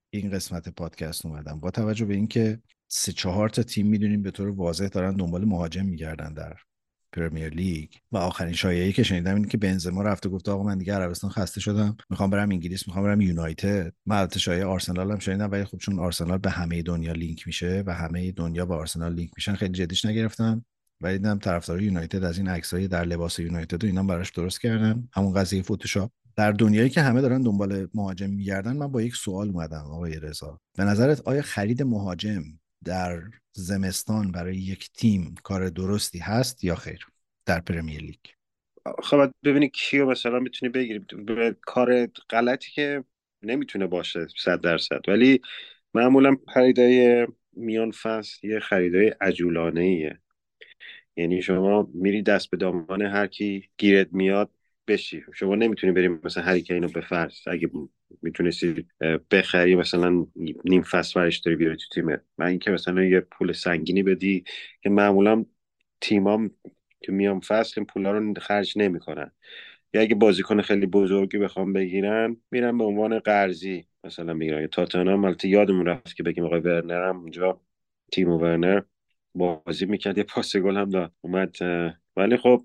این قسمت پادکست اومدم، با توجه به اینکه سه چهار تا تیم میدونیم به طور واضح دارن دنبال مهاجم میگردن در پرمیر لیگ و آخرین شایعه‌ای که شنیدم اینه که بنزما رفته گفته آقا من دیگه عربستان خسته شدم، میخوام برم انگلیس، میخوام برم یونایتد. من البته شایعه آرسنال هم شنیدم، ولی خب چون آرسنال به همه دنیا لینک میشه و همه دنیا به آرسنال لینک میشن خیلی جدیش نگرفتم. ولی دیدم طرفدارای یونایتد از این عکسای در لباس یونایتد و اینا براش درست کردن، همون قضیه فتوشاپ. در دنیایی که همه دارن دنبال مهاجم میگردن من با یک سوال اومدم آقای رضا، به نظرت آیا خرید مهاجم در زمستان برای یک تیم کار درستی هست یا خیر در پرمیر لیگ؟ خب ببینی کیو مثلا میتونی بگیری. کار غلطی که نمیتونه باشه صد درصد، ولی معمولا خریدای میان فصل یه خریدای عجولانه ایه، یعنی شما میری دست به دامان هر کی گیرت میاد بشی. شما نمیتونی بریم مثلا هر کی اینو بفرض اگه میتونستی بخری مثلا نیم فصل ورش داری بیاری تو تیمت، من اینکه مثلا یه پول سنگینی بدی که معمولا تیمام که میام فصل این پولا رو خرج نمیکنن، یا اگه بازیکن خیلی بزرگی بخوام بگیرن میرن به عنوان قرضی مثلا میگیرن. تاتنهام البته یادمون رفت که بگیم آقای ورنر هم اونجا تیمو ورنر بازی میکرد، یه پاس گل هم داد اومد. ولی خب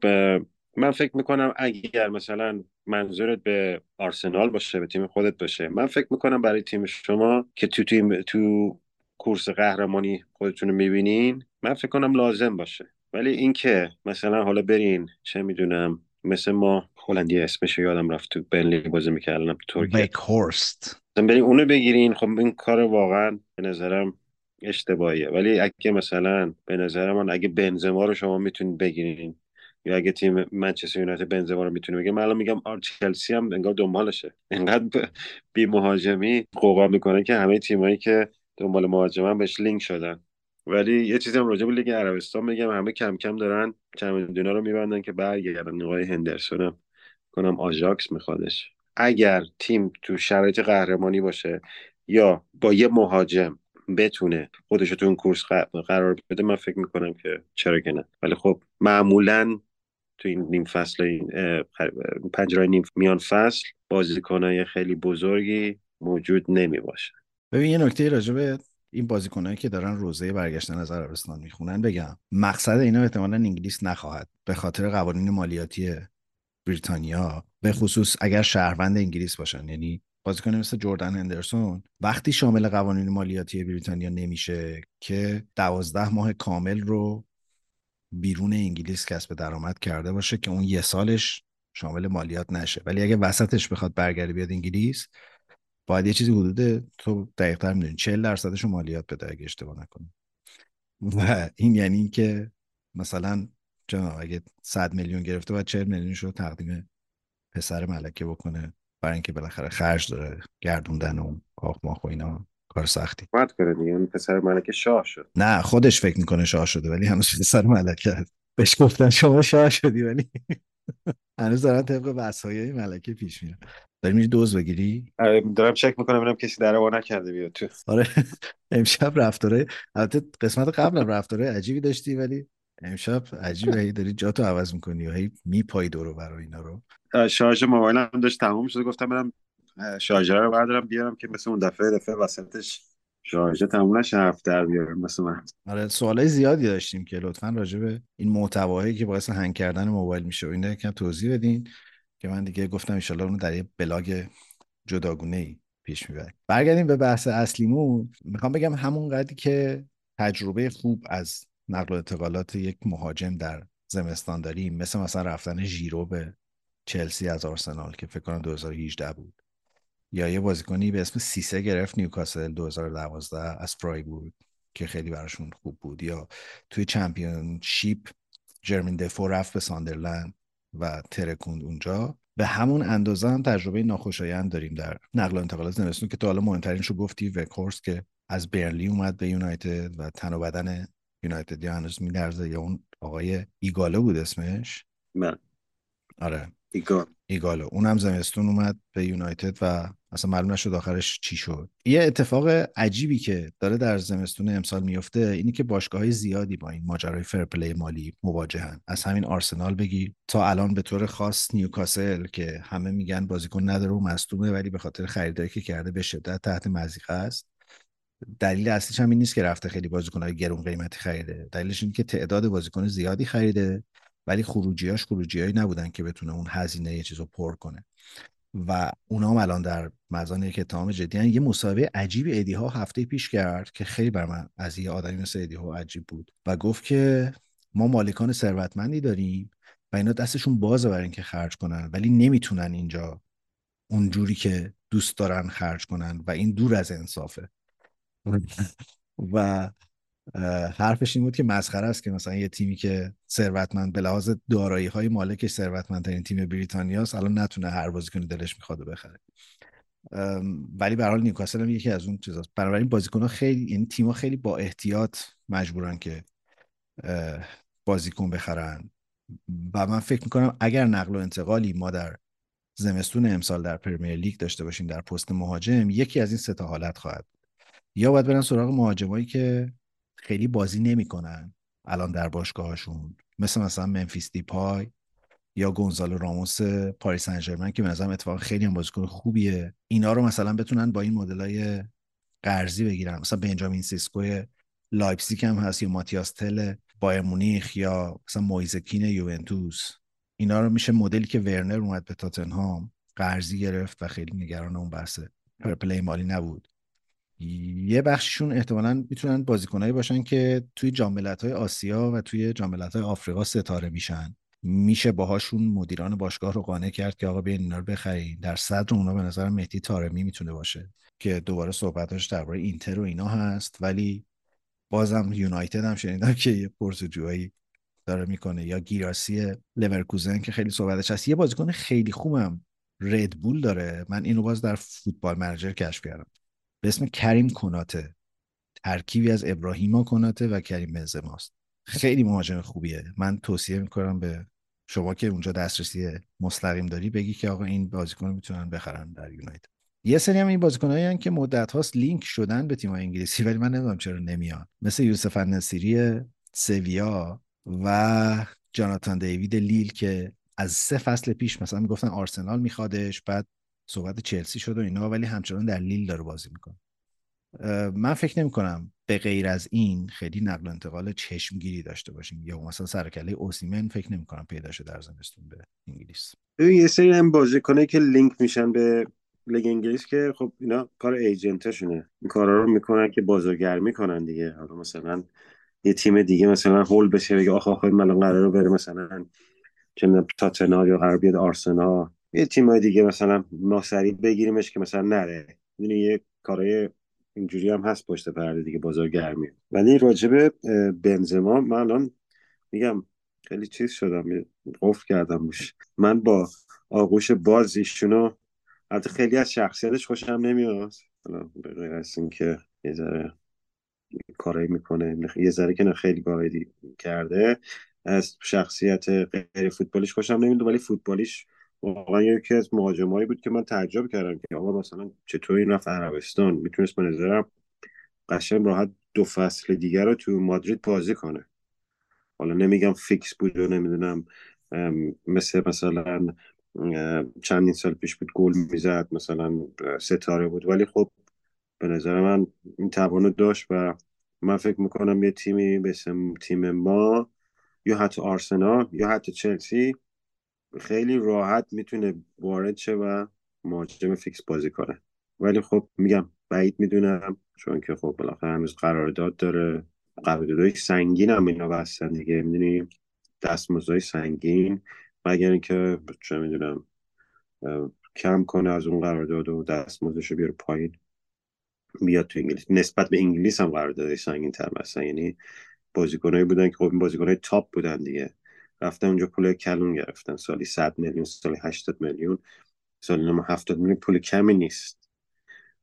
من فکر میکنم اگر مثلا منظورت به آرسنال باشه، به تیم خودت باشه، من فکر میکنم برای تیم شما که تو تیم تو کورس قهرمانی خودتون رو میبینین من فکر کنم لازم باشه. ولی اینکه مثلا حالا برین چه میدونم مثل ما هلندی اسمش یادم رفت تو بنلی بازی میکردن تو ترکیه بیک هورست، برین اونو بگیرین، خب این کار واقعا به نظرم اشتباهیه. ولی اگه مثلا به نظر من اگه بنزما رو شما میتونید بگیرین یا اگه تیم منچستر یونایتد بنزما رو میتونه بگه، من الان میگم آر چلسی هم انگار دنبالشه، انقدر بی مهاجمی قوقا میکنه که همه تیمایی که دنبال مهاجمن بهش لینک شدن. ولی یه چیزی هم راجع به لیگ عربستان میگم، همه کم کم دارن چمدونا رو میبندن که برگردن. آقای هندرسونم کنم آژاکس میخوادش. اگر تیم تو شرایط قهرمانی باشه یا با یه مهاجم بتونه خودش تو اون کورس قرار بده، من فکر میکنم که چرا که نه. ولی خب معمولاً تو این نیم فصل، این پنجره‌های نیم میان فصل، بازیکنای خیلی بزرگی موجود نمی باشه. ببین یه نکته راجع به این بازیکنایی که دارن روزه برگشتن از عربستان میخونن بگم، مقصد اینا احتمالاً انگلیس نخواهد به خاطر قوانین مالیاتی بریتانیا، به خصوص اگر شهروند انگلیس باشن. یعنی بازیکن مثل جردن هندرسون وقتی شامل قوانین مالیاتی بریتانیا نمیشه که دوازده ماه کامل رو بیرون انگلیس کسب درآمد کرده باشه که اون یه سالش شامل مالیات نشه. ولی اگه وسطش بخواد برگرده بیاد انگلیس، باید یه چیزی حدود، تو دقیق‌تر میدونی، چهل درصدش رو مالیات بده اگه اشتباه نکنه. و این یعنی که مثلا جناب اگه صد میلیون گرفته باید چهل میلیونش رو تقدیم پسر ملکه بکنه، برای اینکه بالاخره خرج داره، گردوندن اون آخماخ و اینا کار سختی. بعد کنه دیگه، اون پسر ملکه شاه شد. نه خودش فکر میکنه شاه شده ولی هنوز پسر ملکه هست. بهش گفتن شما شاه شدی ولی هنوز دارن طبق وصایای ملکه پیش میرن. داری میری دوز بگیری؟ دارم چک میکنم ببینم کسی در وا نکرده بیاد تو. آره امشب رفتاره، البته قسمت قبلم رفتاره عجیبی داشتی ولی امشب عجیبه، هی داری جاتو عوض میکنی و هی میپایی دورو برای اینا رو. شارژ موبایلم داشت تموم شده، گفتم برم شارژر رو بردارم بیارم که مثل اون دفعه دفعه وسطش شارژ تموم نشه هفت در بیارم مثل من. آره سوالای زیادی داشتیم که لطفاً راجع به این محتواهایی که باعث هنگ کردن موبایل میشه و اینا یکم توضیح بدین که من دیگه گفتم ان شاءالله اون در یه بلاگ جداگونه‌ای پیش میبریم. برگردیم به بحث اصلیمون. میخوام بگم همون قضیه که تجربه خوب از نقل و انتقالات یک مهاجم در زمستان داریم، مثل مثلا رفتن ژیرو به چلسی از آرسنال که فکر کنم دو هزار و هجده بود، یا یه بازیکنی به اسم سیسه گرفت نیوکاسل دو هزار و دوازده از فرایبورگ که خیلی براشون خوب بود، یا توی چمپیونشیپ جرمین دفو رفت به ساندرلند و ترکوند اونجا. به همون اندازه هم تجربه ناخوشایند داریم در نقل و انتقالات زمستون که تا حالا مهمترینشو گفتی، وکهورست که از برنلی اومد به یونایتد و تن و بدن یونایتد یا هنوز می‌لرزه، یا اون آقای ایگالو بود اسمش. من آره ایگالو ایگالو اونم زمستون اومد به یونایتد و اصلا معلوم نشد آخرش چی شد. یه اتفاق عجیبی که داره در زمستون امسال میفته اینی که باشگاه‌های زیادی با این ماجرای فرپلی مالی مواجهن، از همین آرسنال بگی تا الان به طور خاص نیوکاسل که همه میگن بازیکن نداره و مصدومه، ولی به خاطر خریدایی که کرده به شدت تحت مضیقه است. دلیل اصلیش هم این نیست که رفته خیلی بازیکن‌های گرون قیمتی خریده، دلیلش اینه که تعداد بازیکن زیادی خریده ولی خروجیاش خروجیایی نبودن که بتونه اون هزینه یه چیزو پر کنه و اونام الان در مزان یک اتهام جدی. یه مسابقه عجیبی ادی ها هفته پیش کرد که خیلی بر من از یه آدمی مثل ادی ها عجیب بود و گفت که ما مالکان ثروتمندی داریم و اینا دستشون بازه برای اینکه خرج کنن ولی نمیتونن اینجا اونجوری که دوست دارن خرج کنن و این دور از انصافه. و حرفش این بود که مسخره است که مثلا یه تیمی که ثروتمند به لحاظ دارایی‌های مالکش ثروتمندترین تیم بریتانیاست الان نتونه هر بازیکن دلش می‌خواد بخره. ولی به هر حال نیوکاسل هم یکی از اون چیزاست. بنابراین بازیکن‌ها خیلی، یعنی تیم‌ها خیلی با احتیاط مجبورن که بازیکن بخرن و من فکر می‌کنم اگر نقل و انتقالی ما در زمستون امسال در پرمیر لیگ داشته باشیم در پست مهاجم، یکی از این سه تا حالت خواهد، یا باید برن سراغ مهاجمایی که خیلی بازی نمی‌کنن الان در باشگاهشون، مثل مثلا منفیس دیپای یا گونزالو راموس پاریس سن ژرمن که به نظرم اتفاقا خیلی هم بازیکن خوبیه، اینا رو مثلا بتونن با این مدلای قرضی بگیرن، مثلا بنجامین سیسکو لایپزیگ هم هست یا ماتیاس تل بایر مونیخ یا مثلا مویزه کین یوونتوس. اینا رو میشه مدلی که ورنر اومد به تاتنهام قرضی گرفت و خیلی نگران اون بحث پرپلی مالی نبود. یه بخششون احتمالاً میتونن بازیکنایی باشن که توی جام ملت‌های آسیا و توی جام ملت‌های آفریقا ستاره میشن، میشه باهاشون مدیران باشگاه رو قانع کرد که آقا بیاین اینا رو بخرید. در صدر اونا به نظر مهدی طارمی میتونه باشه که دوباره صحبتاش درباره اینتر و اینا هست، ولی بازم یونایتد هم شنیدم که یه پرسجویی داره میکنه، یا گیراسی لورکوزن که خیلی صحبتش هست. یه بازیکن خیلی خوبم ردبول داره، من اینو باز در فوتبال منیجر کشف کردم، به اسم کریم کناته، ترکیبی از ابراهیما کناته و کریم بنزما است. خیلی مهاجم خوبیه، من توصیه میکنم به شما که اونجا دسترسی مستقیم داری بگی که آقا این بازیکن میتونن بخرن در یونایتد. یه سری هم این بازیکنایی هستن که مدت هاست لینک شدن به تیم‌های انگلیسی ولی من نمیدونم چرا نمیان، مثل یوسف النصیری سویا و جاناتان دیوید لیل که از سه فصل پیش مثلا میگفتن آرسنال میخوادش، بعد صحبت چلسی شد و اینا، ولی همچنان در لیل داره بازی میکنه. من فکر نمی‌کنم به غیر از این خیلی نقل و انتقال چشمگیری داشته باشیم، یا مثلا سرکله اوسیمن فکر نمی‌کنم پیدا شه در زمستون به انگلیس. یه سری هم بازیکنایی که لینک میشن به لیگ انگلیس که خب اینا کار ایجنتشونه، این کارا رو میکنن که بازارگرمی کنن دیگه. حالا مثلا یه تیم دیگه مثلا هول بشه بگه آخ آخ من قراره رو بره مثلا چند تا تاتنهام یا قربیت آرسنال، یه تیمای دیگه مثلا ناصری بگیریمش که مثلا نره. یعنی یه کارای اینجوری هم هست پشت پرده دیگه، بازارگرمی. ولی راجب بنزما من الان میگم خیلی چیز شدم، قفل کردم روش. من با آغوش باز ایشونو، البته خیلی از شخصیتش خوشم نمیاد، حالا به غیر از این که یه ذره کارایی میکنه، یه ذره که نه خیلی کارایی کرده، از شخصیت غیر فوتبالیش خوشم نمیاد. ولی فوتبالیش واقعا یکی از مهاجمایی بود که من تعجب کردم که آقا مثلا چطور این رفت عربستان، میتونست من نظرم قشنگ راحت دو فصل دیگر رو تو مادرید بازی کنه. حالا نمیگم فیکس بود و نمیدونم مثل مثلا چندین سال پیش بود گل میزد، مثلا ستاره بود، ولی خب به نظر من این توانو داشت و من فکر میکنم یه تیمی به اسم تیم ما یا حتی آرسنال یا حتی چلسی خیلی راحت میتونه وارد شه و مهاجم فیکس بازی کنه. ولی خب میگم بعید میدونم، چون که خب بالاخره هنوز قرارداد داره، قراردادهای سنگین هم اینا بستن دیگه، میدونی دستمزدهای سنگین، مگر اینکه چه میدونم کم کنه از اون قرارداد و دستمزدشو بیاره پایین بیاد تو انگلیس. نسبت به انگلیس هم قراردادهای سنگین‌تر هستن، یعنی بازیکنایی بودن که خب این بازیکنای تاپ بودن دیگه، رفتن اونجا پول کلون گرفتن، سالی صد میلیون، سالی هشتاد میلیون، سالی هفتاد میلیون، پول کمی نیست.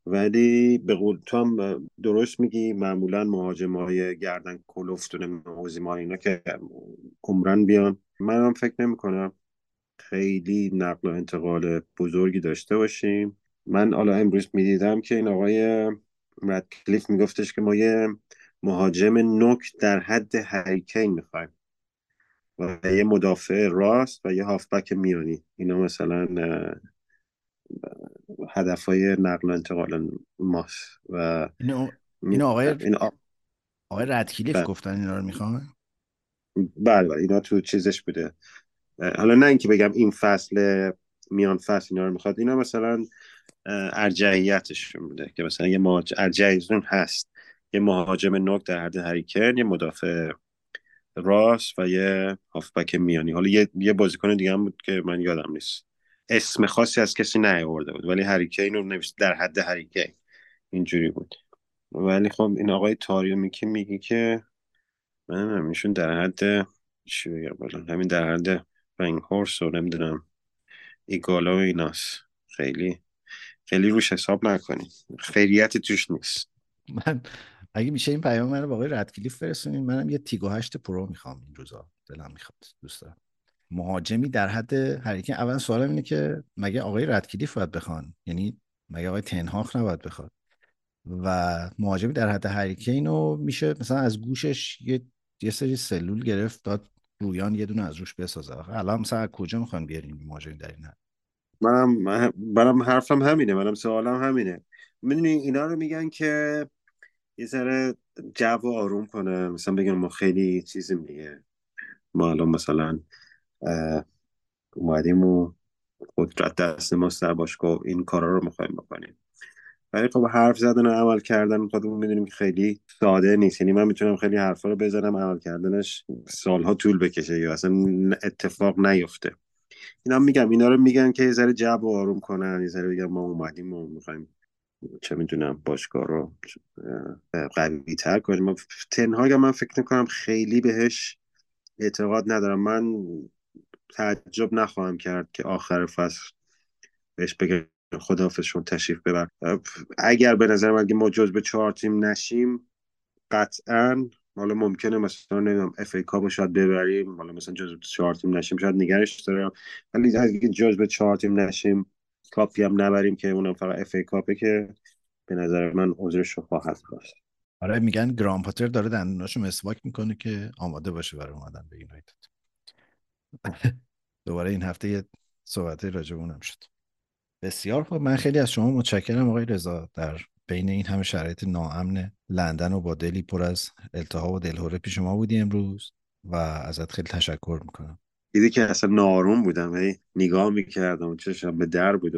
ولی به قول تو هم درست میگی، معمولا مهاجمای گردن کلفت و نمی‌وزیما اینا که عمرن بیان، منم فکر نمی‌کنم خیلی نقل و انتقال بزرگی داشته باشیم. من حالا امروز میدیدم که این آقای رادکلیف میگفتش که ما یه مهاجم نوک در حد هری کین می‌خوایم و یه مدافع راست و یه هافبک میانی. اینا مثلا هدفهای نقل و انتقال ماست. و اینو اینا آقای این آ... آقای رادکلیف گفتن اینا رو میخوان. بله بله اینا تو چیزش بوده. حالا نه اینکه بگم این فصل میان فصل اینا رو میخواد، اینا مثلا ارجحیتش بوده که مثلا یه مهاج... ارجحیتون هست یه مهاجم نوک در حد هری کین، یه مدافع راست و یه هافبک میانی. حالا یه, یه بازیکن دیگه هم بود که من یادم نیست، اسم خاصی از کسی نیاورده بود، ولی هری کین رو نوشت در حد هری کین اینجوری بود. ولی خب این آقای تاریو میکی میگه که من هم ایشون در حد چی بگم، بلان همین در حد بنگ هورس رو نمیدونم ایگالا و ایناست. خیلی خیلی روش حساب نکنی، خیریت توش نیست. من اگه میشه این پیام منو با آقای رادکلیف فرستونین، منم یه تیگو هشت پرو میخوام این روزا، دلم میخواد دوست دارم مهاجمی در حد حرکت. اول سوالم اینه که مگه آقای رادکلیف باید بخوان؟ یعنی مگه آقای تنهاخ نباید بخواد؟ و مهاجمی در حد حرکت اینو میشه مثلا از گوشش یه یه سری سلول گرفت داد رویان یه دونه از روش بسازه. الان مثلا کجا میخوان بیارین مهاجمی در این حد؟ منم منم حرفم همینه، منم سوالم همینه. میدونی اینا رو میگن که یه ذره جو رو آروم کنه، مثلا بگن ما خیلی چیزیم دیگه، ما الان مثلا اومدیم و قدرت دست ماست در باشگاه، این کارا رو میخوایم بکنیم. ولی خب حرف زدن و عمل کردن میدونیم که خیلی ساده نیست، یعنی من میتونم خیلی حرفا رو بزنم، عمل کردنش سالها طول بکشه یا اصلا اتفاق نیفته. اینا میگم اینا رو میگن که یه ذره جو رو آروم کنن، یه ذره بگن ما اومدیم و میخوایم چه میدونم باشگاه رو قوی تر کنیم. تنهاگ من فکر نکنم خیلی بهش اعتقاد ندارم. من تعجب نخواهم کرد که آخر فصل بهش بگم خداحافظشون تشریف ببر. اگر به نظر من که ما جزو چهار تیم نشیم قطعاً، حالا ممکنه مثلا نمیدونم اف ای کاپ شاید ببریم، حالا مثلا جزو چهار تیم نشیم شاید نگرش دارم، ولی اگه جزو چهار تیم نشیم کاپی هم نبریم که اونم فقط اف ای کاپه که به نظر من عذرشو خواهد خواست. آره میگن گرام پاتر داره دندوناشو مسواک میکنه که آماده باشه برای اومدن به یونایتد. دوباره این هفته یه صحبتی راجع به اونم شد. بسیار خوب، من خیلی از شما متشکرم آقای رضا، در بین این همه شرایط ناامن لندن و با دلی پر از التهاب و دلهره پیش ما بودی امروز و ازت خیلی تشکر میکنم. دیدی که اصلا ناآروم بودم، هی نگاه میکردم چشم به در بود،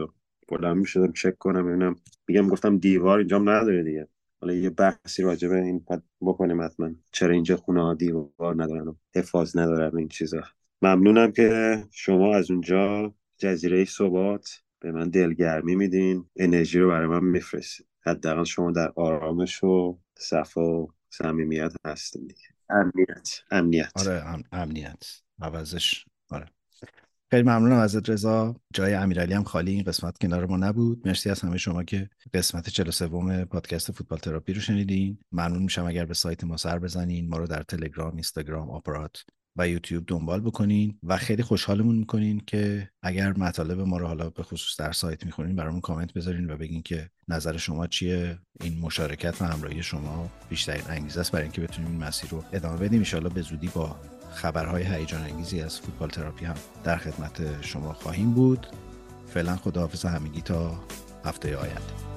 بلند میشدم چک کنم ببینم، میگم گفتم دیوار اینجام نداره دیگه. حالا یه بحثی راجع به این بکنیم حتما، چرا اینجا خونه‌ها دیوار ندارن و حفاظ ندارن این چیزا. ممنونم که شما از اونجا جزیره ثبات به من دلگرمی میدین، انرژی رو برای من میفرستید. حداقل شما در آرامش و صفا و صمیمیت هستین دیگه. امنیت امنیت آره ام... امنیت عوضش. آره خیلی ممنونم ازت رضا، جای امیرعلی هم خالی این قسمت کنار ما نبود. مرسی از همه شما که قسمت چهل و سوم پادکست فوتبال تراپی رو شنیدین. ممنون میشم اگر به سایت ما سر بزنین، ما رو در تلگرام، اینستاگرام، آپارات و یوتیوب دنبال بکنین و خیلی خوشحالمون میکنین که اگر مطالب ما رو حالا به خصوص در سایت میخونین برامون کامنت بذارین و بگین که نظر شما چیه. این مشارکت و همراهی شما بیشترین انگیزه است برای اینکه بتونیم این مسیر رو ادامه بدیم. ان شاءالله به زودی با خبرهای هیجان انگیزی از فوتبال تراپی هم در خدمت شما خواهیم بود. فعلا خداحافظ همگی تا هفته آینده.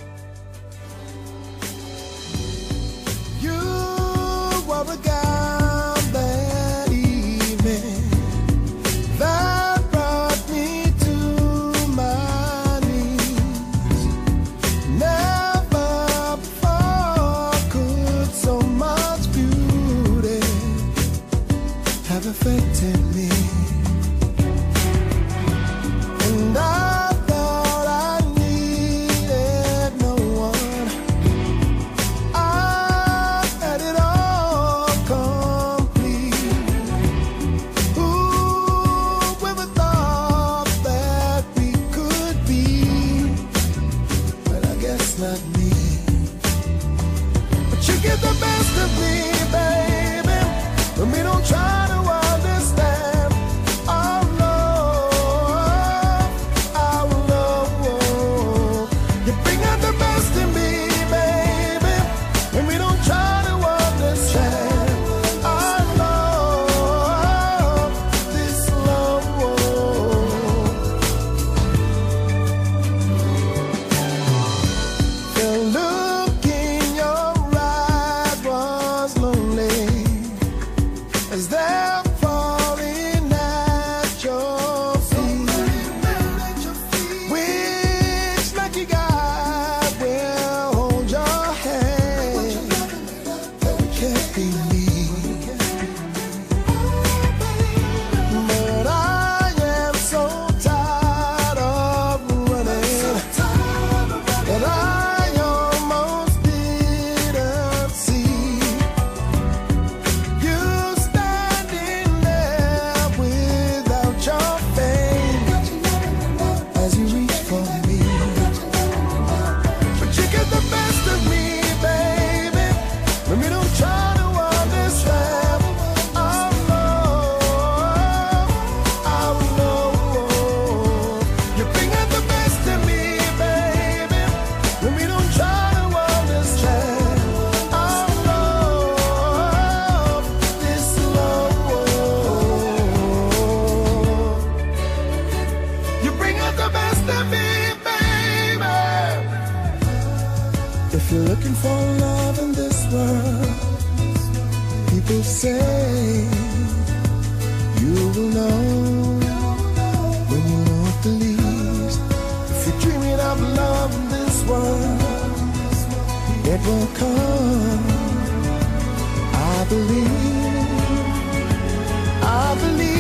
I believe, I believe.